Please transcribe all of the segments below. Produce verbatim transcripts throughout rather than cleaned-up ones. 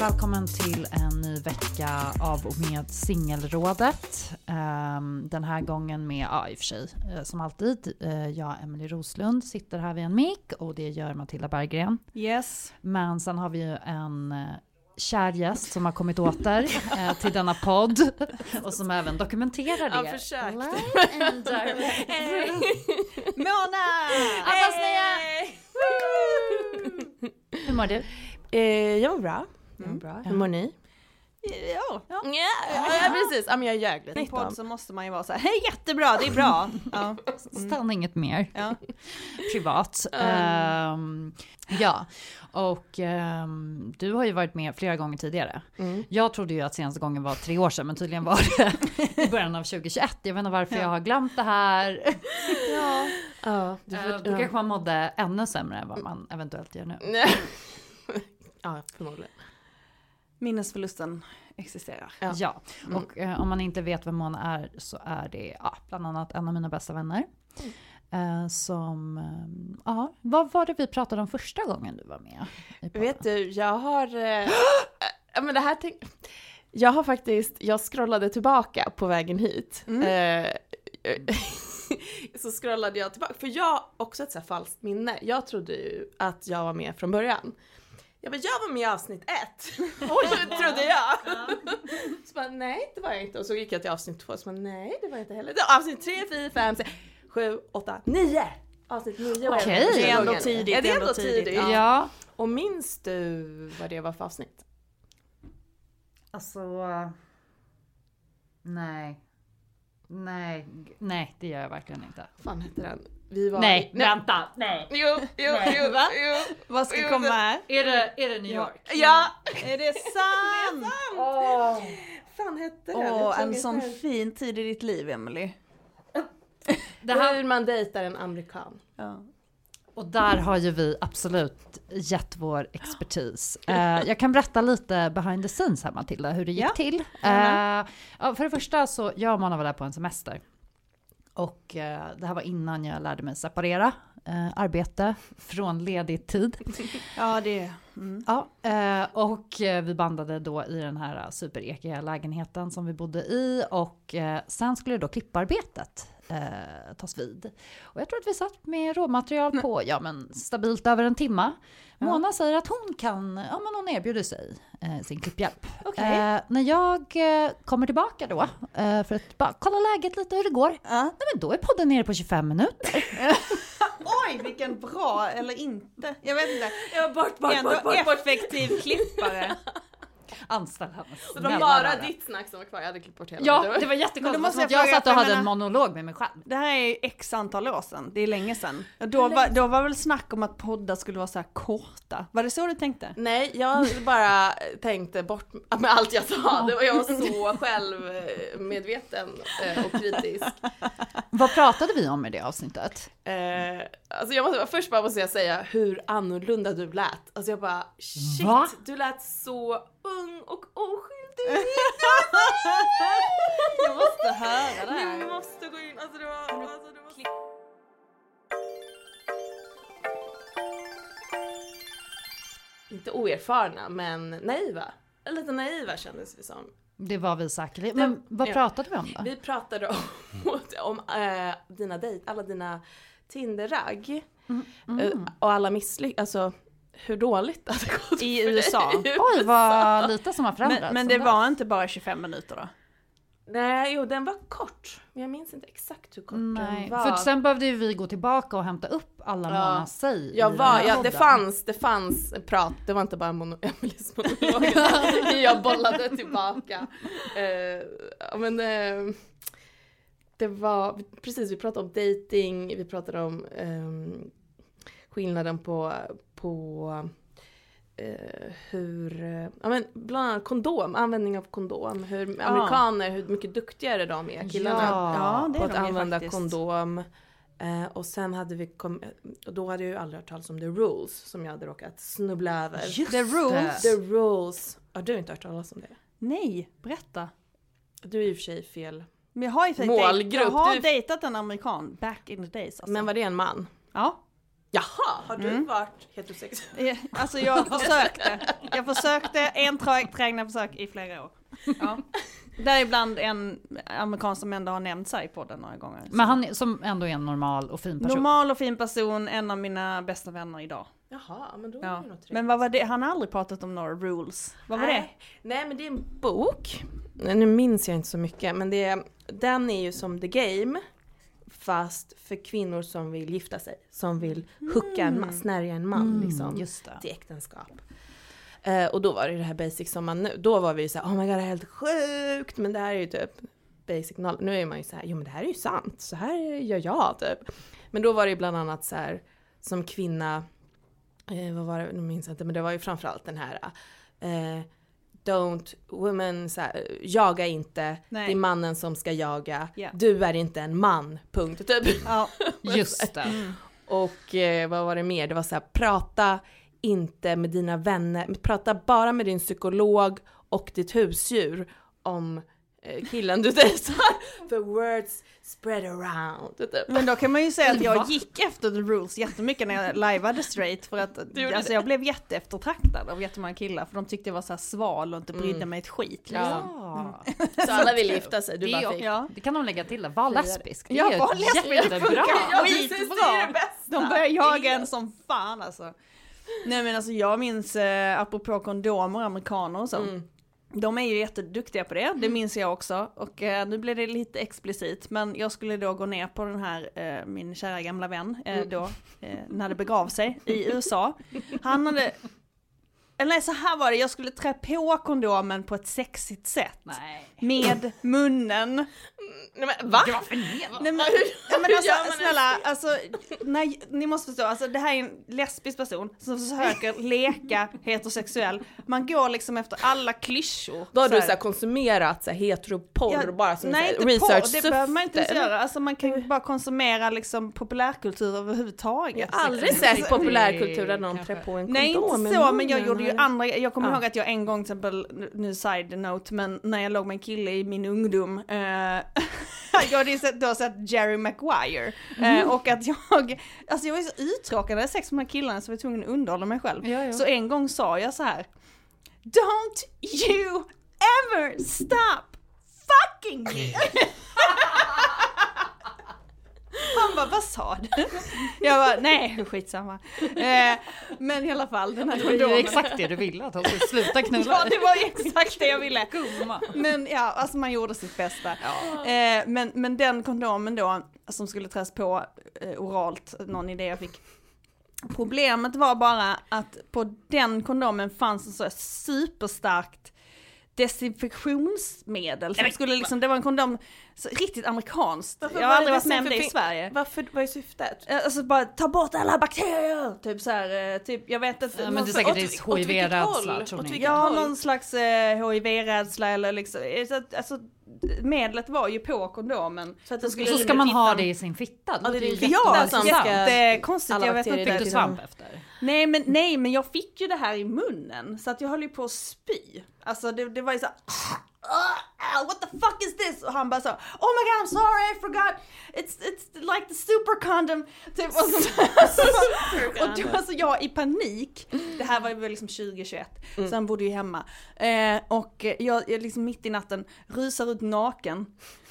Välkommen till en ny vecka av och med Singelrådet. Den här gången med, ja i och för sig, som alltid, jag Emily Roslund sitter här vid en mick och det gör Matilda Berggren. Yes. Men sen har vi ju en kär gäst som har kommit åter till denna podd och som även dokumenterar det. Jag försökte. Live and direct. Hey. Mona! Alla snälla! Hur mår du? Eh, jag mår bra. Mm. Bra. Hur mår ni? Ja, ja. Yeah. Ja precis. Ja, men jag är jäkligt. I podd så måste man ju vara så här, hej jättebra, det är bra. Ja. Mm. Stann inget mer. Ja. Privat. Mm. Um, ja, och um, du har ju varit med flera gånger tidigare. Mm. Jag trodde ju att senaste gången var tre år sedan, men tydligen var det i början av tjugohundratjugoett. Jag vet inte varför ja. jag har glömt det här. Ja. Ja, du får, uh, då ja. kanske man mådde ännu sämre än vad man eventuellt gör nu. Ja, förmodligen. Minnesförlusten existerar. Ja, ja. Mm. Och eh, om man inte vet vem Mona är så är det ja, bland annat en av mina bästa vänner. Mm. Eh, som, ja, eh, vad var det vi pratade om första gången du var med? Vet du, jag har, eh, äh, men det här tänk, jag har faktiskt, jag scrollade tillbaka på vägen hit. Mm. Eh, så scrollade jag tillbaka, för jag också ett så här falskt minne. Jag trodde ju att jag var med från början. Jag bara, jag var med i avsnitt ett. Oj, det trodde jag. Ja. Så bara, nej, det var jag inte. Och så gick jag till avsnitt två. Så bara, nej, det var jag inte heller. Avsnitt tre, fyra, fem, sex, sju, åtta, nio. Avsnitt nio var okay. jag. Det är ändå tidigt. Ja, det är ändå tidigt. Ja. Ja. Och minns du vad det var för avsnitt? Alltså, nej. Nej, nej, det gör jag verkligen inte. Fan heter den? Vi var nej, i, nej, vänta. Nej. Jo, jo, nej. jo, va? jo. Vad ska jo, komma här? Är det, är det New York? Ja, är det sant? Det är sant. Oh. Fan hette den? Åh, oh, en sån fin tid i ditt liv, Emily. Det här... Hur man dejtar en amerikan. Ja. Och där har ju vi absolut gett vår expertis. Uh, jag kan berätta lite behind the scenes här, Matilda, hur det gick ja. till. Uh, mm. uh, för det första så, jag och Mona var där på en semester. Och uh, det här var innan jag lärde mig separera uh, arbete från ledig tid. Ja, det mm. Ja, uh, och uh, vi bandade då i den här uh, superekiga lägenheten som vi bodde i. Och uh, sen skulle då klipparbetet Eh, tas vid. Och jag tror att vi satt med råmaterial på mm. ja, men stabilt över en timma. Mona ja. säger att hon kan, ja men hon erbjuder sig eh, sin klipphjälp. Okay. Eh, när jag eh, kommer tillbaka då eh, för att bara kolla läget lite hur det går. Ja. Nej, men då är podden nere på tjugofem minuter. Oj, vilken bra, eller inte. Jag vet inte. Jag var bort, bort, bort, bort, bort. Effektiv klippare. Anställd henne. Och de bara ditt snack som var kvar. Jag hade klippt bort hela. Ja, det var jättekonstigt. Jag, jag satt och hade menar, en monolog med mig själv. Det här är x antal år sedan. Det är länge sedan. Då, var, då var väl snack om att poddar skulle vara så här korta. Var det så du tänkte? Nej, jag bara tänkte bort med allt jag sa. Det var jag så självmedveten och kritisk. Vad pratade vi om i det avsnittet? Eh, alltså jag måste, först bara måste jag säga hur annorlunda du lät. Alltså jag bara, shit, Va? du lät så... ung och oskyldig. Jag måste höra det här. Jag måste gå in. Alltså det var... Alltså det var... Inte oerfarna, men naiva. Lite naiva kändes vi som. Det var vi säkert. Men det, vad pratade ja. vi om då? Vi pratade om, om äh, dina dejt, alla dina Tinder-ragg. Mm. Mm. Och alla misslyckade... Alltså, hur dåligt att det gått i U S A. Oj, vad lite som har förändrats. Men, men det var inte bara tjugofem minuter då? Nej, jo, den var kort. Men jag minns inte exakt hur kort Nej. den var. För sen behövde ju vi gå tillbaka och hämta upp alla ja. Mona sig. Jag var, ja, det fanns, det fanns prat. Det var inte bara mono, Emelies monolog. Jag bollade tillbaka. Uh, men uh, det var, precis, vi pratade om dating. Vi pratade om um, skillnaden på... på Uh, hur, uh, ja, men bland annat kondom, användning av kondom, hur ja. amerikaner, hur mycket duktigare de är, killarna, ja, ja, på att använda faktiskt. kondom. Uh, och sen hade vi, kom, och då hade jag ju aldrig hört talas om The Rules, som jag hade råkat snubbla över. Just The Rules. The Rules. Har du inte hört talas om det? Nej, berätta. Du är ju i och för sig fel Men jag har ju målgrupp. Jag har du... dejtat en amerikan back in the days. Alltså. Men var det en man? Ja. Jaha, har du mm. varit heterosexuell? Alltså jag försökte. Jag försökte en trägna försök i flera år. Ja. Där är ibland en amerikan som ändå har nämnt sig på den några gånger. Så. Men han som ändå är en normal och fin person. Normal och fin person, en av mina bästa vänner idag. Jaha, men då är det ja. något. Men vad var det? Han har aldrig pratat om några rules. Vad var Nej. det? Nej, men det är en bok. Nu minns jag inte så mycket, men det är, den är ju som The Game. Fast för kvinnor som vill gifta sig. Som vill hooka en man, snärja en man mm, liksom, just det. till äktenskap. Eh, och då var det det här basic som man nu. Då var vi ju såhär, oh my god, det är helt sjukt. Men det här är ju typ basic knowledge. Nu är man ju så här, jo men det här är ju sant. Så här gör jag typ. Men då var det ju bland annat så här, som kvinna. Eh, vad var det? Nu minns jag inte. Men det var ju framförallt den här. Eh, Don't women, så här, jaga inte. Nej. Det är mannen som ska jaga. Yeah. Du är inte en man, punkt. Typ. Ja, just det. Mm. Och eh, vad var det mer? Det var så här, prata inte med dina vänner. Prata bara med din psykolog och ditt husdjur om eh, killen du dejtar. The words spread around. Typ. Men då kan man ju säga att jag gick efter The Rules jättemycket när jag liveade straight. För att alltså, jag blev jätteeftertraktad av jättemånga killar. För de tyckte jag var så här sval och inte brydde mm. mig ett skit. Liksom. Ja. Mm. Så alla vill gifta sig. Du det, bara fick... ja. det kan de lägga till. Var lesbisk. Det ja, var lesbisk. Det, det funkar ja, skitbra. De börjar jaga en som fan. Alltså. Nej, men alltså, jag minns, eh, apropå kondomer och amerikaner och så. Mm. De är ju jätteduktiga på det, det minns jag också. Och eh, nu blev det lite explicit. Men jag skulle då gå ner på den här, eh, min kära gamla vän, eh, då, eh, när det begav sig i U S A. Han hade... Eller nej, så här var det, jag skulle trä på kondomen på ett sexigt sätt. Nej. Med munnen. Nej men, va? Ja, nej, men, ja, men alltså, snälla, alltså, nej, ni måste förstå, alltså, det här är en lesbisk person som försöker leka heterosexuell. Man går liksom efter alla klyschor. Då har så du så här, konsumerat så här, heteroporr ja, bara som nej, så här, research porr, det behöver man inte göra. Alltså, man kan ju bara konsumera liksom, populärkultur överhuvudtaget. Jag har aldrig sett populärkultur där någon trä på en kondom. Nej, inte så, men jag gjorde ju andra, jag kommer ja. ihåg att jag en gång till exempel, nu side note, men när jag låg med en kille i min ungdom eh, jag hade sett, då sett Jerry Maguire eh, mm. och att jag alltså jag var så uttråkad när jag sex med de här killarna så jag var tvungen att underhålla mig själv ja, ja. så en gång sa jag så här: don't you ever stop fucking me. Han bara, vad sa du? Jag bara, nej, skitsamma. Eh, men i alla fall, den här kondomen. Det var exakt det du ville, att han skulle sluta knulla. Ja, det var exakt det jag ville. Men ja, alltså man gjorde sitt bästa. Ja. Eh, men, men den kondomen då, som skulle träs på eh, oralt, någon idé jag fick. Problemet var bara att på den kondomen fanns en så superstarkt desinfektionsmedel som skulle liksom, det var en kondom så, riktigt amerikanskt. Varför, jag har aldrig varit med om det i Sverige. Varför, vad är syftet? Alltså bara ta bort alla bakterier typ så här, typ jag vet att äh, men det är säkert åt, det är H I V-rädsla. Ja, någon slags eh, H I V-rädsla eller liksom alltså medlet var ju på kondomen så att det skulle så ska man ha det i sin fitta. Ja, det är ja, jättekonstigt. Jag vet inte hur svamp efter. Nej men nej men jag fick ju det här i munnen så att jag höll ju på att spy. Alltså det, det var ju så här, uh, uh, what the fuck is this? Och han bara så, oh my god, I'm sorry, I forgot. It's it's like the super condom. Typ, och så, super och då, alltså jag i panik. Det här var ju liksom tjugo tjugoett mm. så han bodde ju hemma. Eh, och jag, jag liksom mitt i natten rusar ut naken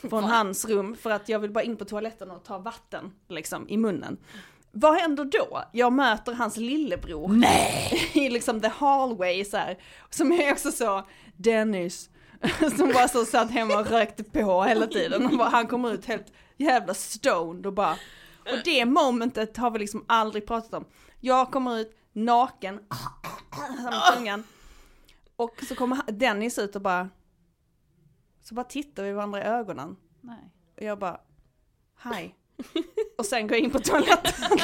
från hans rum för att jag vill bara in på toaletten och ta vatten liksom i munnen. Vad händer då? Jag möter hans lillebror. Nej! I liksom the hallway så här. Som är också så, Dennis, som bara så satt hemma och rökte på hela tiden. Och bara, han kommer ut helt jävla stoned och bara... Och det momentet har vi liksom aldrig pratat om. Jag kommer ut naken med tungan. Och så kommer Dennis ut och bara... Så bara tittar vi varandra i ögonen. Nej. Och jag bara... Hej. Och sen går jag in på toaletten.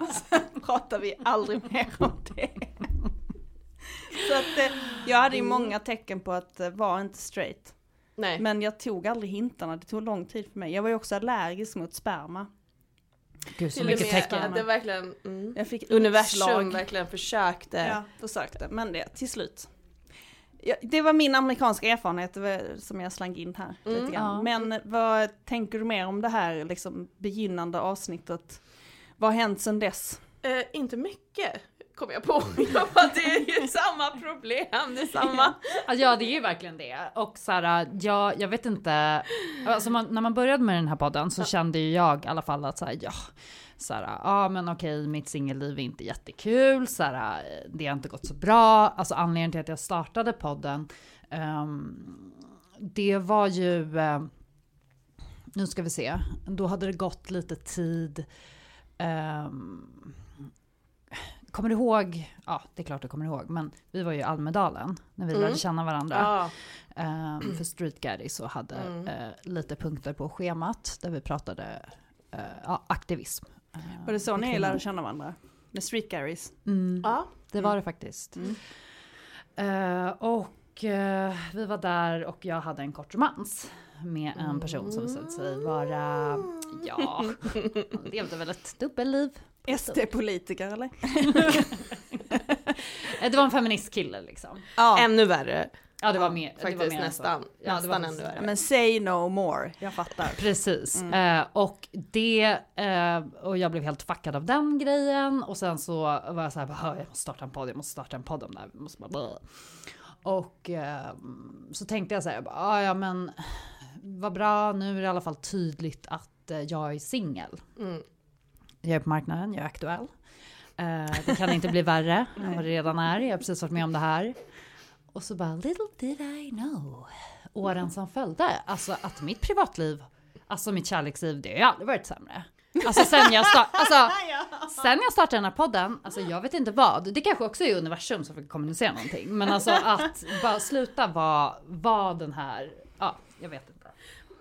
Och sen pratar vi aldrig mer om det. Så att eh, jag hade ju många tecken på att eh, vara inte straight. Nej. Men jag tog aldrig hintarna. Det tog lång tid för mig. Jag var ju också allergisk mot sperma. Gud, så till mycket tecken. Det verkligen, mm. Jag fick universum verkligen försökte. Ja, försökte. Men det, till slut. Ja, det var min amerikanska erfarenhet som jag slang in här. Mm, lite grann. Ja. Men vad tänker du mer om det här liksom, begynnande avsnittet? Vad har hänt sedan dess? Eh, inte mycket. Kommer jag på. Jag bara, det är ju samma problem. Det är samma. Ja, det är ju verkligen det. Och Sara, jag, jag vet inte. Alltså man, när man började med den här podden så ja. kände ju jag i alla fall att så här, ja, Sara, ja men okej, mitt singelliv är inte jättekul. Sara, det har inte gått så bra. Alltså anledningen till att jag startade podden. Um, det var ju, uh, nu ska vi se. Då hade det gått lite tid. Um, Kommer du ihåg? Ja, det är klart du kommer ihåg. Men vi var ju i Almedalen när vi mm. lärde känna varandra. Ah. Ehm, för Street Queeries och hade mm. eh, lite punkter på schemat där vi pratade eh, ja, aktivism. Var det så ni lärde känna varandra? Med Street Queeries? Mm, ah. Det var det faktiskt. Mm. Eh, och eh, vi var där och jag hade en kort romans med en person som visade sig vara, ja, levde väl ett dubbelliv. S D-politiker eller? Det var en feministkille liksom. Ja. Ännu värre. Ja, det var mer. Ja, faktiskt det var mer nästan. Så. Ja, nästan det var ännu värre. Men say no more. Jag fattar. Precis. Mm. Eh, och det eh, och jag blev helt fuckad av den grejen. Och sen så var jag så här, jag måste starta en podd, jag måste starta en podd om det här. Jag måste bara bla. Och eh, så tänkte jag så här, bara, ja men vad bra, nu är det i alla fall tydligt att eh, jag är singel. Mm. Jag är på marknaden, jag är aktuell. Eh, det kan inte bli värre än vad det redan är. Jag har precis varit med om det här. Och så bara, little did I know. Åren som följde. Alltså att mitt privatliv, alltså mitt kärleksliv, det har ju aldrig varit sämre. Alltså sen jag, start, alltså, sen jag startade den här podden, alltså jag vet inte vad. Det kanske också är universum som får kommunicera någonting. Men alltså att bara sluta vara, vara den här, ja, jag vet inte.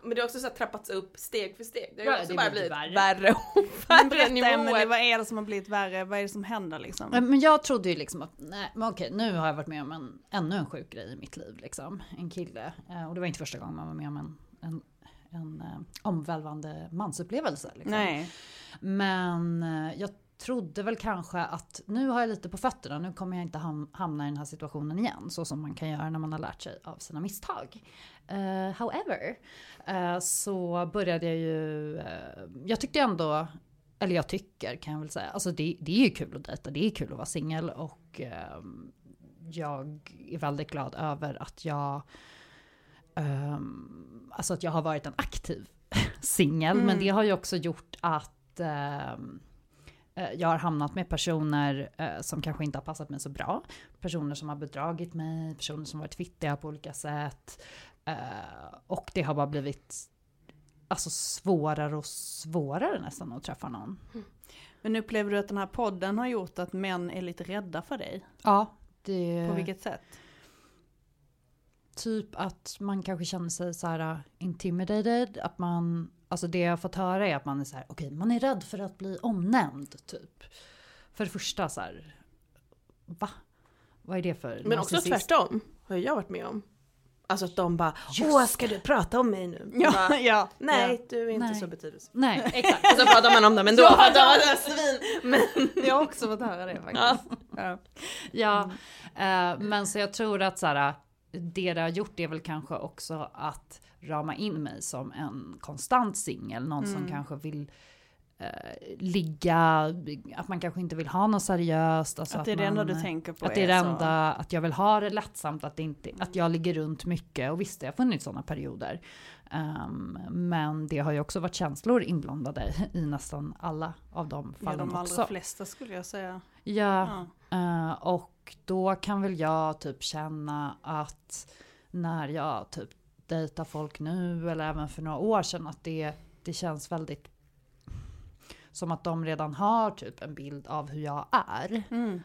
Men det har också så trappats upp steg för steg. Det har ja, också det bara blivit värre, värre och värre nivåer. Vad är det som har blivit värre? Vad är det som händer liksom? Men jag trodde ju liksom att, nej, men okej, nu har jag varit med om en, ännu en sjuk grej i mitt liv liksom. En kille. Och det var inte första gången man var med om en, en, en omvälvande mansupplevelse liksom. Nej. Men jag trodde väl kanske att nu har jag lite på fötterna. Nu kommer jag inte hamna i den här situationen igen. Så som man kan göra när man har lärt sig av sina misstag. Uh, however, uh, så började jag ju... Uh, jag tyckte ändå... Eller jag tycker kan jag väl säga. Alltså det, det är ju kul att dejta. Det är kul att vara singel. Och uh, jag är väldigt glad över att jag... Uh, alltså att jag har varit en aktiv singel. Mm. Men det har ju också gjort att... Uh, Jag har hamnat med personer eh, som kanske inte har passat mig så bra. Personer som har bedragit mig. Personer som varit fittiga på olika sätt. Eh, och det har bara blivit alltså, svårare och svårare nästan att träffa någon. Mm. Men upplever du att den här podden har gjort att män är lite rädda för dig? Ja. Det... På vilket sätt? Typ att man kanske känner sig så här intimidated. Att man... Alltså det jag har fått höra är att man är så här, okej, okay, man är rädd för att bli omnämnd typ. För det första så här, va? Vad är det för? Men också tvärtom har jag varit med om. Alltså att de bara, åh ska du prata om mig nu? Ja, bara, ja. Nej, ja. Du är inte nej. Så betydelsefull. Nej, exakt. Och så pratar man om det, men då har de svin. Men jag har också fått höra det faktiskt. Ja, ja. Mm. Uh, men så jag tror att så här, det det har gjort är väl kanske också att rama in mig som en konstant singel. Någon mm. som kanske vill eh, ligga. Att man kanske inte vill ha något seriöst. Alltså att det är att man, det enda du tänker på. Att det är det enda. Att jag vill ha det lättsamt. Att, det inte, att jag ligger runt mycket. Och visst, jag har funnits sådana perioder. Um, men det har ju också varit känslor inblandade i nästan alla av de fallen också. Ja, de allra också. Flesta skulle jag säga. Ja, ja. Uh, och då kan väl jag typ känna att... när jag typ dejtar folk nu eller även för några år sedan, att det, det känns väldigt som att de redan har typ en bild av hur jag är. Mm.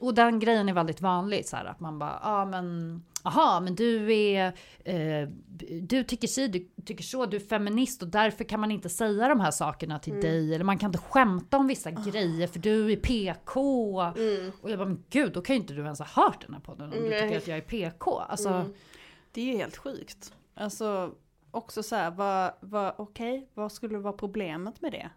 Och den grejen är väldigt vanlig så här, att man bara, ja ah, men aha, men du är eh, du tycker si, du tycker så, du är feminist och därför kan man inte säga de här sakerna till mm. dig, eller man kan inte skämta om vissa oh. grejer för du är P K. Mm. Och jag bara, men gud, då kan ju inte du ens ha hört den här podden om mm. du tycker att jag är P K. Alltså, mm. det är ju helt sjukt. Alltså också så här, vad vad okej, okay, vad skulle vara problemet med det?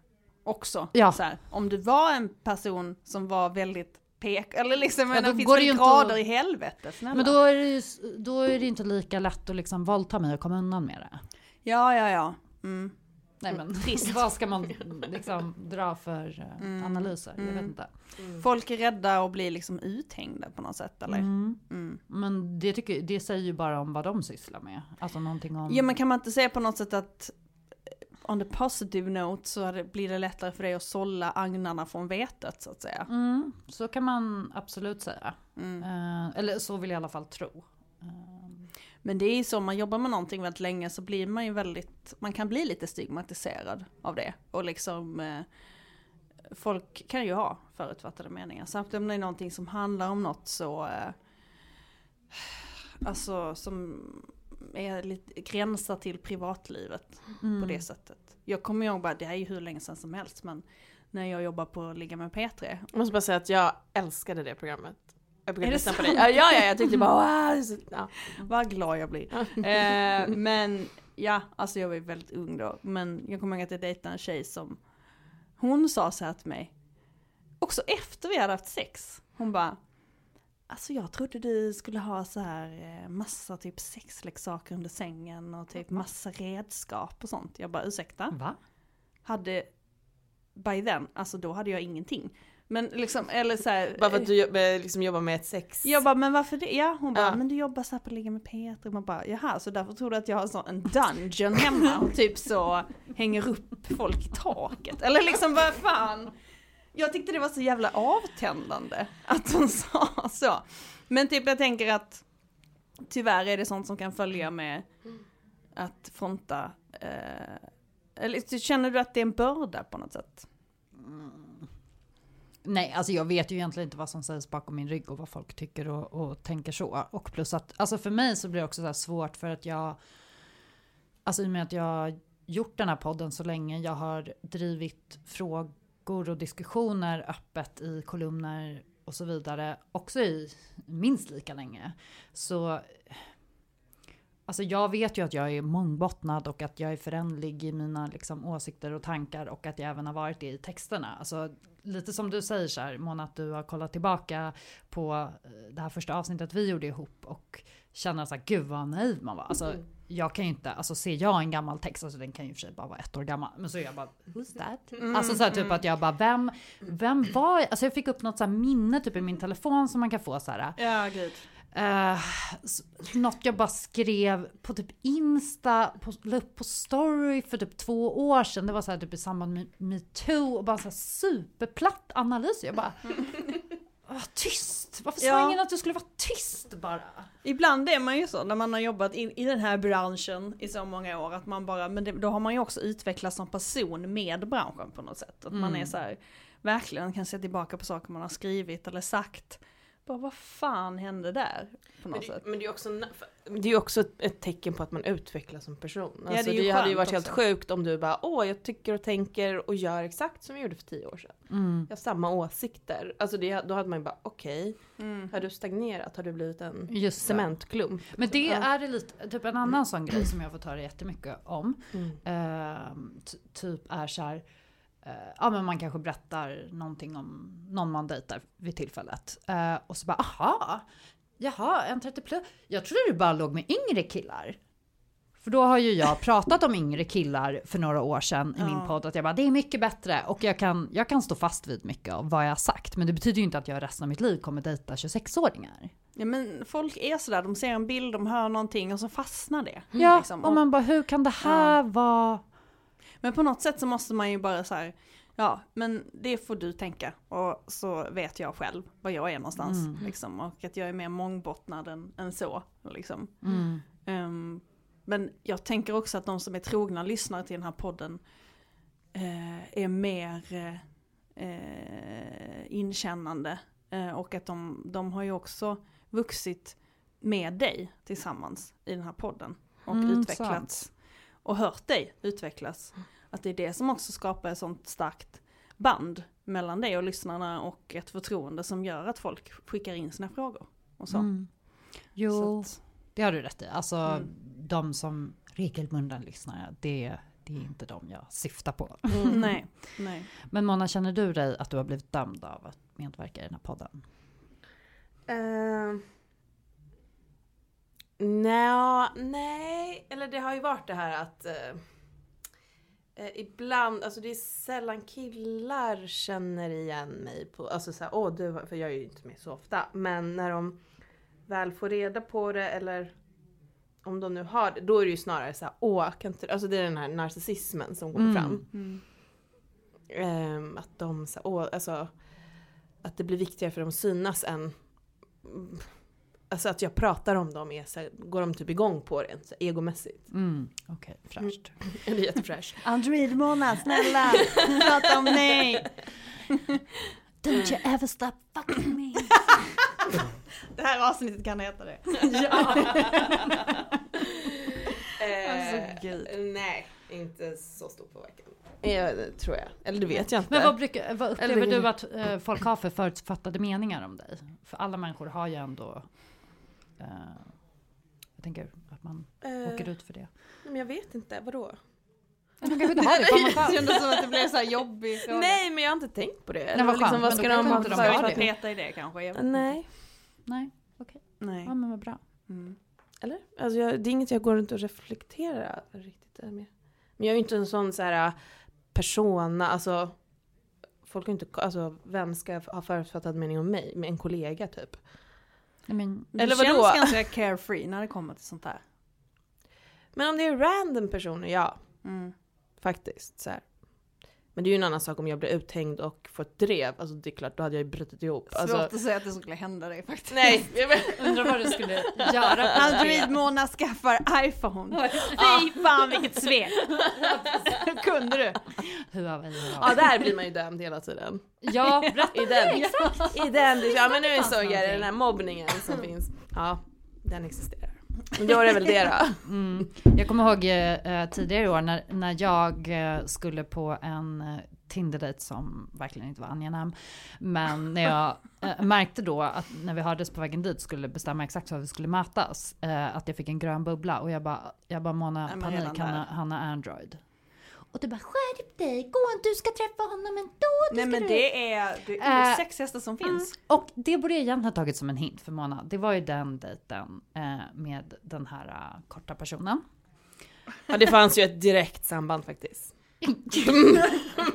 Också ja. Så här, om du var en person som var väldigt pek eller liksom, men ja, det finns det grader att... i helvetet. Snälla. Men då är det ju, då är det inte lika lätt att liksom våldta mig och komma undan med det. Ja, ja, ja. Mm. Nej, men trist. Vad ska man liksom dra för mm. analyser? Jag mm. vet inte. Mm. Folk är rädda och blir liksom uthängda på något sätt, eller? Mm. Mm. Men det tycker det säger ju bara om vad de sysslar med. Alltså någonting om... Ja, men kan man inte säga på något sätt att on the positive note så blir det lättare för dig att sålla agnarna från vetet, så att säga. Mm, så kan man absolut säga. Mm. Eh, eller så vill jag i alla fall tro. Eh. Men det är ju så, man jobbar med någonting väldigt länge så blir man ju väldigt, man kan bli lite stigmatiserad av det. Och liksom, eh, folk kan ju ha förutfattade meningar. Samtidigt om det är någonting som handlar om något så, eh, alltså som... är lite gränsar till privatlivet mm. på det sättet. Jag kommer ihåg bara, det här är ju hur länge sedan som helst, men när jag jobbar på Liga med P tre. Jag måste bara säga att jag älskade det programmet. Jag brukade lyssna på det. Ja, ja, ja, jag tyckte bara, wow, så, ja. Vad glad jag blir. eh, men ja, alltså jag var ju väldigt ung då, men jag kommer ihåg att jag dejtade en tjej som, hon sa så här till mig, också efter vi hade haft sex, hon bara, alltså jag trodde du skulle ha så här massa typ sexleksaker under sängen och typ massa redskap och sånt. Jag bara, ursäkta? Va? Hade, by then, alltså då hade jag ingenting. Men liksom, eller så här... Bara för att du liksom jobbar med ett sex... Jag bara, men varför det? Ja, hon bara, ja. Men du jobbar så här på att ligga med Peter. Och man bara, jaha, så därför tror du att jag har sån, en dungeon hemma och typ så hänger upp folk i taket. Eller liksom, vad fan... Jag tyckte det var så jävla avtändande att hon sa så. Men typ jag tänker att tyvärr är det sånt som kan följa med att fronta. Eh, eller känner du att det är en börda på något sätt? Mm. Nej, alltså jag vet ju egentligen inte vad som sägs bakom min rygg och vad folk tycker och, och tänker så. Och plus att, alltså för mig så blir det också så här svårt för att jag, alltså i och med att jag har gjort den här podden så länge, jag har drivit frågor och diskussioner öppet i kolumner och så vidare också i minst lika länge, så alltså jag vet ju att jag är mångbottnad och att jag är förändlig i mina liksom åsikter och tankar och att jag även har varit det i texterna, alltså lite som du säger så här, Mona, att du har kollat tillbaka på det här första avsnittet vi gjorde ihop och känner så här, gud vad naiv man var, alltså jag kan ju inte, alltså ser jag en gammal text, alltså den kan ju i och för sig bara vara ett år gammal, men så är jag bara, who's that? Mm, alltså så här, typ mm. att jag bara, vem, vem var, alltså jag fick upp något så här minne typ i min telefon som man kan få så här. Ja, gud. Uh, något jag bara skrev på typ Insta, på, la upp på story för typ två år sedan, det var så här typ i samband med MeToo och bara så här superplatt analys, jag bara... Var tyst. Varför sa ja. ingen att du skulle vara tyst bara? Ibland är man ju så när man har jobbat in, i den här branschen i så många år att man bara, men det, då har man ju också utvecklats som person med branschen på något sätt. Att mm. man är så här, verkligen kan se tillbaka på saker man har skrivit eller sagt. Bara, vad fan hände där? På något men, det, sätt. Men det är också det är också ett tecken på att man utvecklas som person. Alltså, ja, det, är ju det hade ju varit också helt sjukt om du bara, åh, jag tycker och tänker och gör exakt som jag gjorde för tio år sedan. Mm. Jag har samma åsikter. Alltså det, då hade man ju bara, okej, okay, mm. har du stagnerat? Har du blivit en just cementklump? Men det ja. är det lite, typ en annan mm. sån grej som jag får ta det jättemycket om. Mm. Uh, t- typ är så här, ja men man kanske berättar någonting om någon man dejtar vid tillfället. Eh, och så bara, aha, jaha, en trettio plus. Jag trodde du bara låg med yngre killar. För då har ju jag pratat om yngre killar för några år sedan i ja. min podd. Att jag bara, det är mycket bättre. Och jag kan, jag kan stå fast vid mycket av vad jag har sagt. Men det betyder ju inte att jag resten av mitt liv kommer dejta tjugosexåringar. Ja men folk är sådär, de ser en bild, de hör någonting och så fastnar det. Ja, liksom. och, och man bara, hur kan det här ja. vara... Men på något sätt så måste man ju bara så här, Ja, men det får du tänka. Och så vet jag själv var jag är någonstans. Mm. Liksom, och att jag är mer mångbottnad än, än så. Liksom. Mm. Um, men jag tänker också att de som är trogna lyssnare till den här podden eh, är mer eh, inkännande. Eh, och att de, de har ju också vuxit med dig tillsammans i den här podden. Och mm, utvecklats. Sant. Och hört dig utvecklas. Att det är det som också skapar ett sånt starkt band mellan dig och lyssnarna och ett förtroende som gör att folk skickar in sina frågor. Och så. Mm. Jo, så att, det har du rätt i. Alltså mm. de som regelbunden lyssnar, det, det är inte de jag syftar på. Mm. nej, nej. Men Mona, känner du dig att du har blivit dömd av att medverka i den här podden? Uh, no, nej, eller det har ju varit det här att... Uh, ibland, alltså det är sällan killar känner igen mig på, alltså såhär, åh du, för jag är ju inte med så ofta, men när de väl får reda på det eller om de nu har det, då är det ju snarare såhär, åh kan inte, alltså det är den här narcissismen som går mm. fram mm. Um, att de såhär, åh alltså att det blir viktigare för dem att synas än alltså att jag pratar om dem är så här, går de typ igång på det så egomässigt. Mm. Okej, okay, fräscht. Mm. Det är jättefräscht. Android Mona, snälla. Prata om mig. Don't you ever stop fucking me. Det här avsnittet kan heta det. Ja. Alltså, gud. Nej, inte så stor påverkan. Jag, tror jag. Eller det vet jag inte. Men vad, brukar, vad upplever Eller... du att eh, folk har för förutfattade meningar om dig? För alla människor har ju ändå... Uh, jag tänker att man uh, åker ut för det. Men jag vet inte, vadå? Jag kanske inte har det på man kändes som att det blev så här jobbigt. Nej, men jag har inte tänkt på det. Nej, vad liksom, vad ska de inte ha peta i det kanske? Jag vet Nej. Inte. Nej, okej. Okay. Nej. Ja, men vad bra. Mm. Eller? Alltså, jag, det är inget jag går runt och reflekterar riktigt där med. Men jag är ju inte en sån så här... persona, alltså folk inte, alltså vem ska ha förutfattat mening om mig? Med en kollega typ. I mean, eller vadå? Det känns ganska carefree när det kommer till sånt här. Men om det är random personer, ja. Mm. Faktiskt, så här. Men det är ju en annan sak om jag blir uthängd och får ett drev. Alltså det är klart, då hade jag ju brutit ihop. Svårt alltså... att säga att det skulle hända dig faktiskt. Nej, jag undrar vad du skulle göra. Android Mona skaffar iPhone. Fy fan vilket svek. Kunde du? Ja, där blir man ju dömd hela tiden. Ja, i den. I den, ja men nu såg jag den här mobbningen som finns. Ja, den existerar. Men jag är väl det då. Mm. Jag kommer ihåg eh, tidigare i år när, när jag skulle på en Tinder-date som verkligen inte var angenäm. Men när jag eh, märkte då att när vi hördes på vägen dit skulle bestämma exakt hur vi skulle mötas. Eh, att jag fick en grön bubbla och jag bara, jag bara Mona, panik, Hanna, Hanna Android. Och du bara, skärp dig, gå du ska träffa honom ändå. Nej men du... det är det är äh, sexigaste som finns. Mm. Och det borde jag egentligen ha tagit som en hint för Mona. Det var ju den dejten eh, med den här uh, korta personen. Ja, det fanns ju ett direkt samband faktiskt.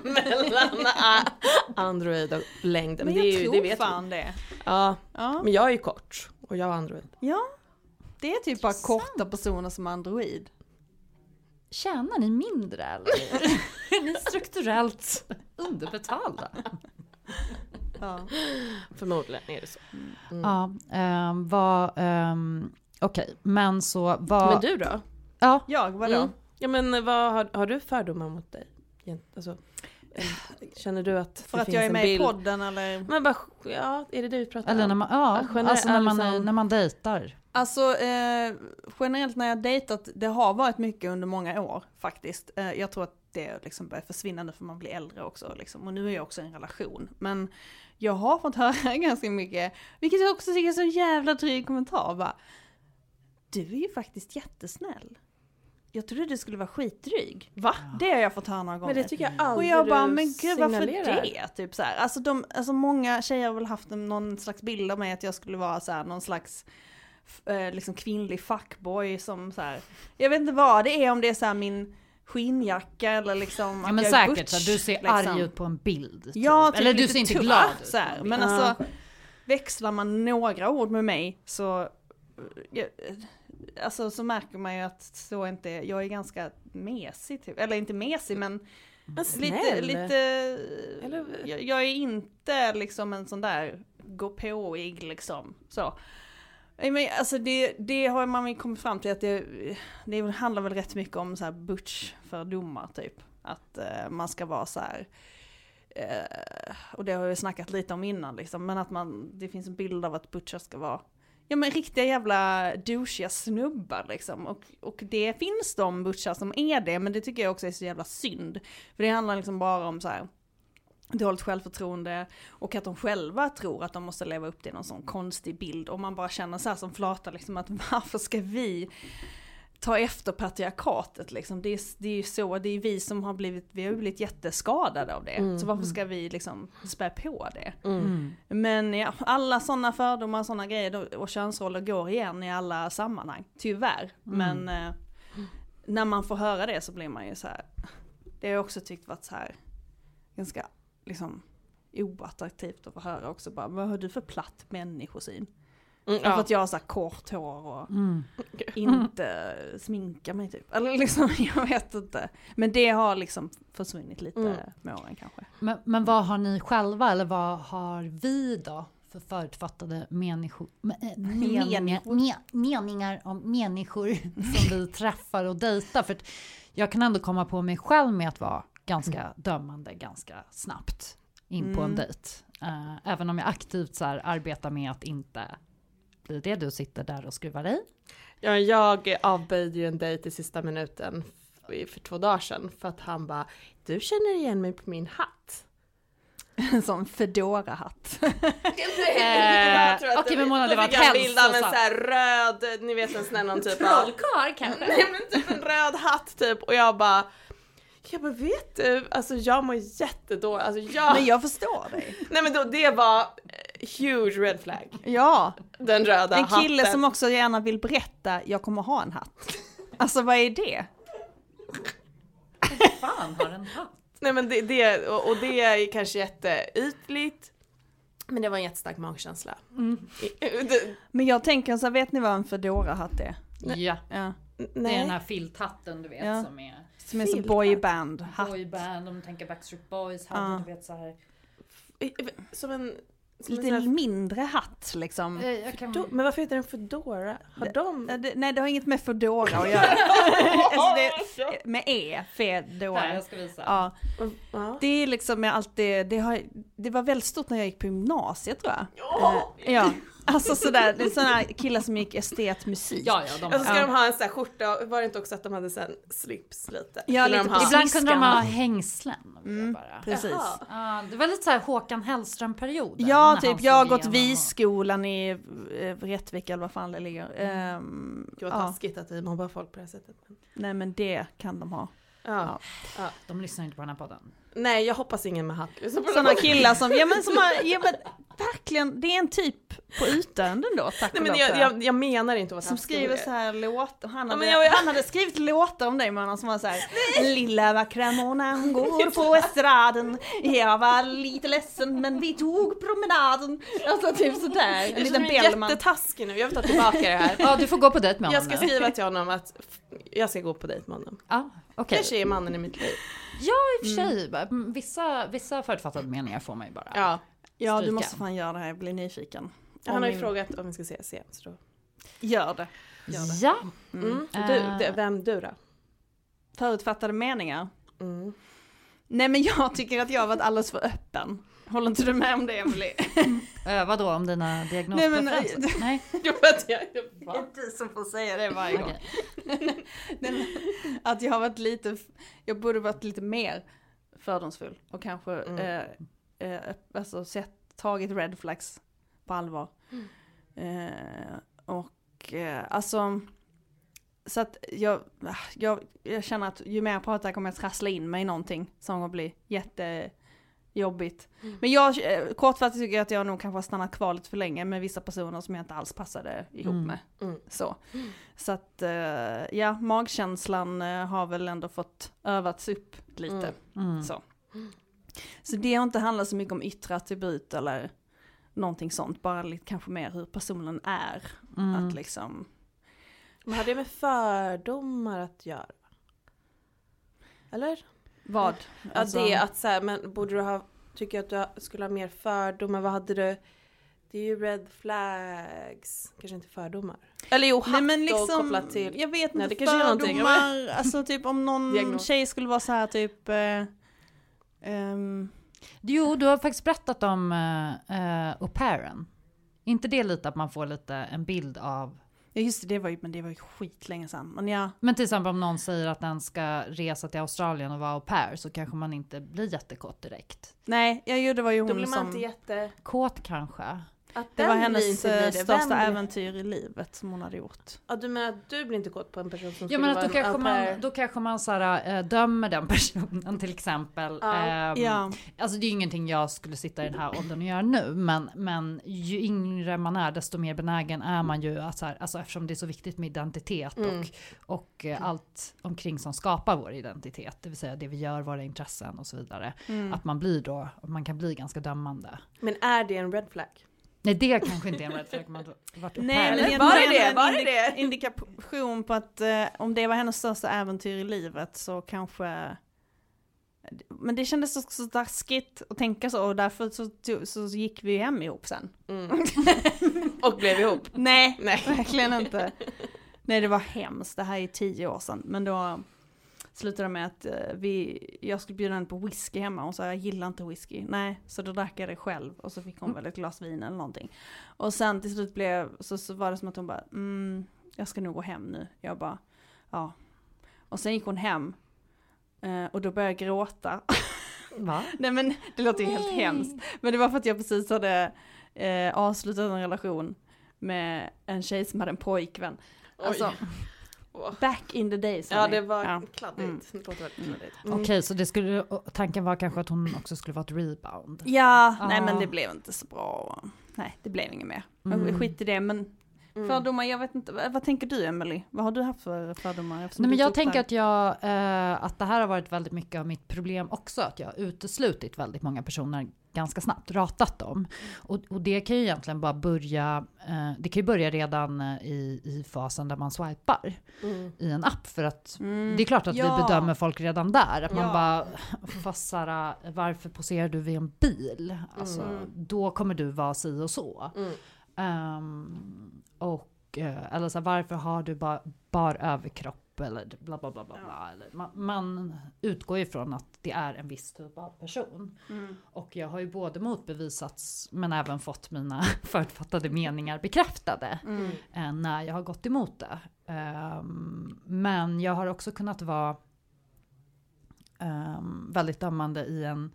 Mellan Android och längden. Men jag det är ju, tror det vet fan vi. Det. Ja. ja, men jag är ju kort och jag är Android. Ja, det är typ bara korta personer som Android. Tjänar ni mindre eller? Är ni strukturellt underbetalda? Ja. Förmodligen är det så. Mm. Ja, um, vad... Um, Okej, okay. men så... Vad... Men du då? Ja. Jag, vadå? Mm. Ja, men vad har, har du fördomar mot dig? Alltså, känner du att För det att finns jag är med bild? I podden eller... Men bara, ja, är det du pratar eller om? När man, ja, generellt, alltså när man, liksom... när man dejtar. Alltså eh, generellt när jag dejtat, det har varit mycket under många år faktiskt. Eh, jag tror att det liksom börjar försvinna nu för man blir äldre också. Liksom. Och nu är jag också i en relation. Men jag har fått höra ganska mycket, vilket jag också tycker är så jävla trygg kommentar. Bara, du är ju faktiskt jättesnäll. Jag trodde du skulle vara skitdryg. Va? Ja. Det har jag fått höra några gånger. Men det tycker jag aldrig. Och jag bara, men gud varför det? Typ så här. Alltså, de, alltså många tjejer har väl haft någon slags bild av mig att jag skulle vara så här, någon slags... liksom kvinnlig fuckboy som så här, jag vet inte vad det är, om det är så här min skinnjacka eller liksom ja, men säkert butch, så du ser liksom arg ut på en bild typ. Ja, typ eller du ser inte glad ut så här. Men uh. alltså växlar man några ord med mig så alltså så märker man ju att så inte jag är ganska mesig typ eller inte mesig men Lite, lite, eller... jag, jag är inte liksom en sån där gå påig liksom så. Men alltså det, det har man ju kommit fram till att det, det handlar väl rätt mycket om så här butch fördomar typ. Att eh, man ska vara så här eh, och det har jag snackat lite om innan liksom, men att man, det finns en bild av att butcher ska vara ja men riktiga jävla douchiga snubbar liksom, och, och det finns de butchar som är det, men det tycker jag också är så jävla synd, för det handlar liksom bara om så här dåligt självförtroende och att de själva tror att de måste leva upp till någon sån konstig bild, och man bara känner så här som flata liksom, att varför ska vi ta efter patriarkatet liksom, det är, det är ju så, det är vi som har blivit, vi har blivit jätteskadade av det, mm. så varför ska vi liksom spä på det, mm. men ja, alla sådana fördomar, sådana grejer och könsroller går igen i alla sammanhang tyvärr, mm. men eh, när man får höra det så blir man ju så här. Det har jag också tyckt varit så här ganska liksom oattraktivt att få höra också, bara, vad har du för platt människosyn? Mm, ja. För att jag har så här kort hår och mm. inte sminka mig typ. Eller liksom, jag vet inte. Men det har liksom försvunnit lite mm. med åren kanske. Men, men vad har ni själva, eller vad har vi då för förutfattade människor, människor. Men, meningar om människor som vi träffar och dejtar? För att jag kan ändå komma på mig själv med att vara ganska mm. dömande ganska snabbt in på mm. en dejt. Uh, även om jag aktivt så här arbetar med att inte... blir det du sitter där och skruvar dig? Ja, jag avböjde ju en dejt i sista minuten för två dagar sedan. För att han bara, du känner igen mig på min hatt. En sån fedora-hatt. eh, Okej, okay, men Mona, det var ett hälsosamt. Då fick jag en bild av en så här röd, ni vet en sån här någon typ av... trollkarl kanske? Nej, men typ en röd hatt typ. Och jag bara... jag bara, vet du, alltså jag mår jättedåligt. Alltså jag... men jag förstår dig. Nej, men då, det var huge red flag. Ja. Den röda hatten. En kille hatten. Som också gärna vill berätta, jag kommer ha en hatt. Alltså, vad är det? Vad fan har en hatt? Nej, men det, det, och, och det är kanske jätteytligt. Men det var en jättestark magkänsla. Mm. Men jag tänker så här, vet ni vad en fedora-hatt är? Ja. Ja. Nej. Det är den här filthatten, du vet, ja. som är... som är som boyband. Boyband, om du tänker Backstreet Boys, hade ja. du vet så här... som en... som lite en här... mindre hatt, liksom. Jag kan... Fedora. Men varför heter den fedora? Har de... det, nej, det har inget med fedora att göra. Alltså det, med E, fedora. Nej, jag ska visa. Ja. Ja. Det är liksom alltid... Det, har, det var väldigt stort när jag gick på gymnasiet, tror jag. Oh! Ja. Alltså sådär, det är sådana killar som gick estetmusik. Ja, ja, de... och så ska ja. de ha en sån här skjorta. Var det inte också att de hade sån slips lite? Ja, lite de ha... ibland kunde de ha hängslen. Mm, precis. Uh, det var lite så här Håkan Hellström-perioden. Ja, typ. Jag har gått Viskolan i eh, Rättvika eller vad fan det ligger. Mm. Um, det var ja. taskigt att vi mobbar folk på det här sättet. Nej, men det kan de ha. Ja. Ja. De lyssnar inte på den här podden. Nej, jag hoppas ingen med hatt. Sådana killar som, ja men som har, ja men verkligen, det är en typ på ytan då, tack. Nej, men jag, jag, jag menar inte vad som skriver så här låt, och han hade, ja, jag, han hade skrivit låtar om dig, men som var så här, lilla vackra Mona, hon går på estraden, jag var lite ledsen men vi tog promenaden, alltså typ så där. Jag liten Bellman. Jättetaskig nu. Jag vill ta tillbaka det här. Ja, du får gå på dejt med honom. Jag ska nu. skriva till honom att jag ska gå på dejt med honom. Ja, okej. Kanske är mannen i mitt liv. Ja, i och för sig. Mm. Vissa, vissa förutfattade meningar får mig bara ja. ja, du måste fan göra det här. Jag blir nyfiken. Han har ju min... frågat om vi ska ses igen. Så då... Gör det. Gör det. Ja. Mm. Mm. Du, du, vem du då? Förutfattade meningar? Mm. Nej, men jag tycker att jag har varit alldeles för öppen. Håller inte du med om det, Emily? äh, vadå, om dina diagnospreferenser? Nej, men, nej. Jag vet jag, jag är du som får säga det varje gång. Okay. Men, att jag har varit lite... jag borde varit lite mer fördomsfull och kanske mm. eh, eh, alltså sett, tagit red flags på allvar. Mm. Eh, och eh, alltså... så att jag, jag, jag känner att ju mer jag pratar kommer jag trassla in mig i någonting som kommer bli jätte... jobbigt. Mm. Men jag kortfattat tycker jag att jag nog kanske har stannat kvar lite för länge med vissa personer som jag inte alls passade ihop mm. med. Mm. Så. Mm. Så att ja, magkänslan har väl ändå fått övats upp lite. Mm. Mm. Så. Så det har inte handlat så mycket om yttre attribut eller någonting sånt, bara lite kanske mer hur personen är. Mm. Att liksom... vad hade det med fördomar att göra? Eller? Vad? Alltså... Ja, det att så här, men borde du ha, tycker jag att du skulle ha mer fördomar, vad hade du? Det är ju red flags, kanske inte fördomar. Eller jo, hatt liksom, och kopplat till. Jag vet inte, det kanske är någonting. Alltså typ om någon diagnos. Tjej skulle vara så här typ... Eh, um... Jo, du har faktiskt berättat om eh, au pairen. Inte det lite att man får lite en bild av... Ja just det, det var ju, men det var ju skitlänge sedan. Men, ja. Men till exempel om någon säger att den ska resa till Australien och vara au pair, så kanske man inte blir jättekåt direkt. Nej, jag gjorde, det var ju hon som... Då blir man inte jättekåt kanske. Att det var hennes det. största Vem? äventyr i livet som hon hade gjort. Ja, du menar att du blir inte gått på en person som ja, skulle vara en au pair? Då kanske man så här, äh, dömer den personen till exempel. Ja. Ähm, ja. Alltså det är ju ingenting jag skulle sitta i den här åldern och göra nu. Men, men ju yngre man är desto mer benägen är man ju att så här, alltså, eftersom det är så viktigt med identitet mm. och, och äh, allt omkring som skapar vår identitet. Det vill säga det vi gör, våra intressen och så vidare. Mm. Att man blir då, man kan bli ganska dömande. Men är det en red flag? Nej, det kanske inte är en red flag. Man varit Nej, men var är det? Var är det? Indikation på att eh, om det var hennes största äventyr i livet så kanske... Men det kändes så, så daskigt att tänka så. Och därför så, så, så gick vi hem ihop sen. Mm. Och blev ihop. Nej, Nej, verkligen inte. Nej, det var hemskt. Det här är tio år sedan. Men då slutade det med att vi, jag skulle bjuda henne på whisky hemma. Hon sa, jag gillar inte whisky. Nej, så då drack jag det själv. Och så fick hon väl ett glas vin eller någonting. Och sen till slut blev, så, så var det som att hon bara, mm, jag ska nog gå hem nu. Jag bara, ja. Och sen gick hon hem. Och då började jag gråta. Va? Nej, men det låter ju helt hemskt. Men det var för att jag precis hade eh, avslutat en relation med en tjej som hade en pojkvän. Oj. Alltså... Back in the days. Ja, det var ja. kladdigt. Mm. Mm. Okej, okay, så det skulle, tanken var kanske att hon också skulle vara ett rebound. Ja, ah. nej men det blev inte så bra. Nej, det blev inget mer. Mm. Skit i det, men mm. fördomar, jag vet inte. Vad tänker du, Emily? Vad har du haft för fördomar? Nej, men jag tänker att, jag, eh, att det här har varit väldigt mycket av mitt problem också. Att jag har uteslutit väldigt många personer ganska snabbt, ratat dem. Och, och det kan ju egentligen bara börja, eh, det kan ju börja redan i, i fasen där man swipar mm. i en app. För att mm. det är klart att ja. vi bedömer folk redan där. Att ja. man bara, fassara, varför poserar du vid en bil? Alltså, mm. då kommer du vara si och så. Mm. Um, och eller så här, varför har du bara bar överkropp eller bla bla bla bla, bla. Eller man, man utgår ifrån att det är en viss typ av person mm. och jag har ju både motbevisats men även fått mina förutfattade meningar bekräftade mm. eh, när jag har gått emot det um, men jag har också kunnat vara um, väldigt dömande i en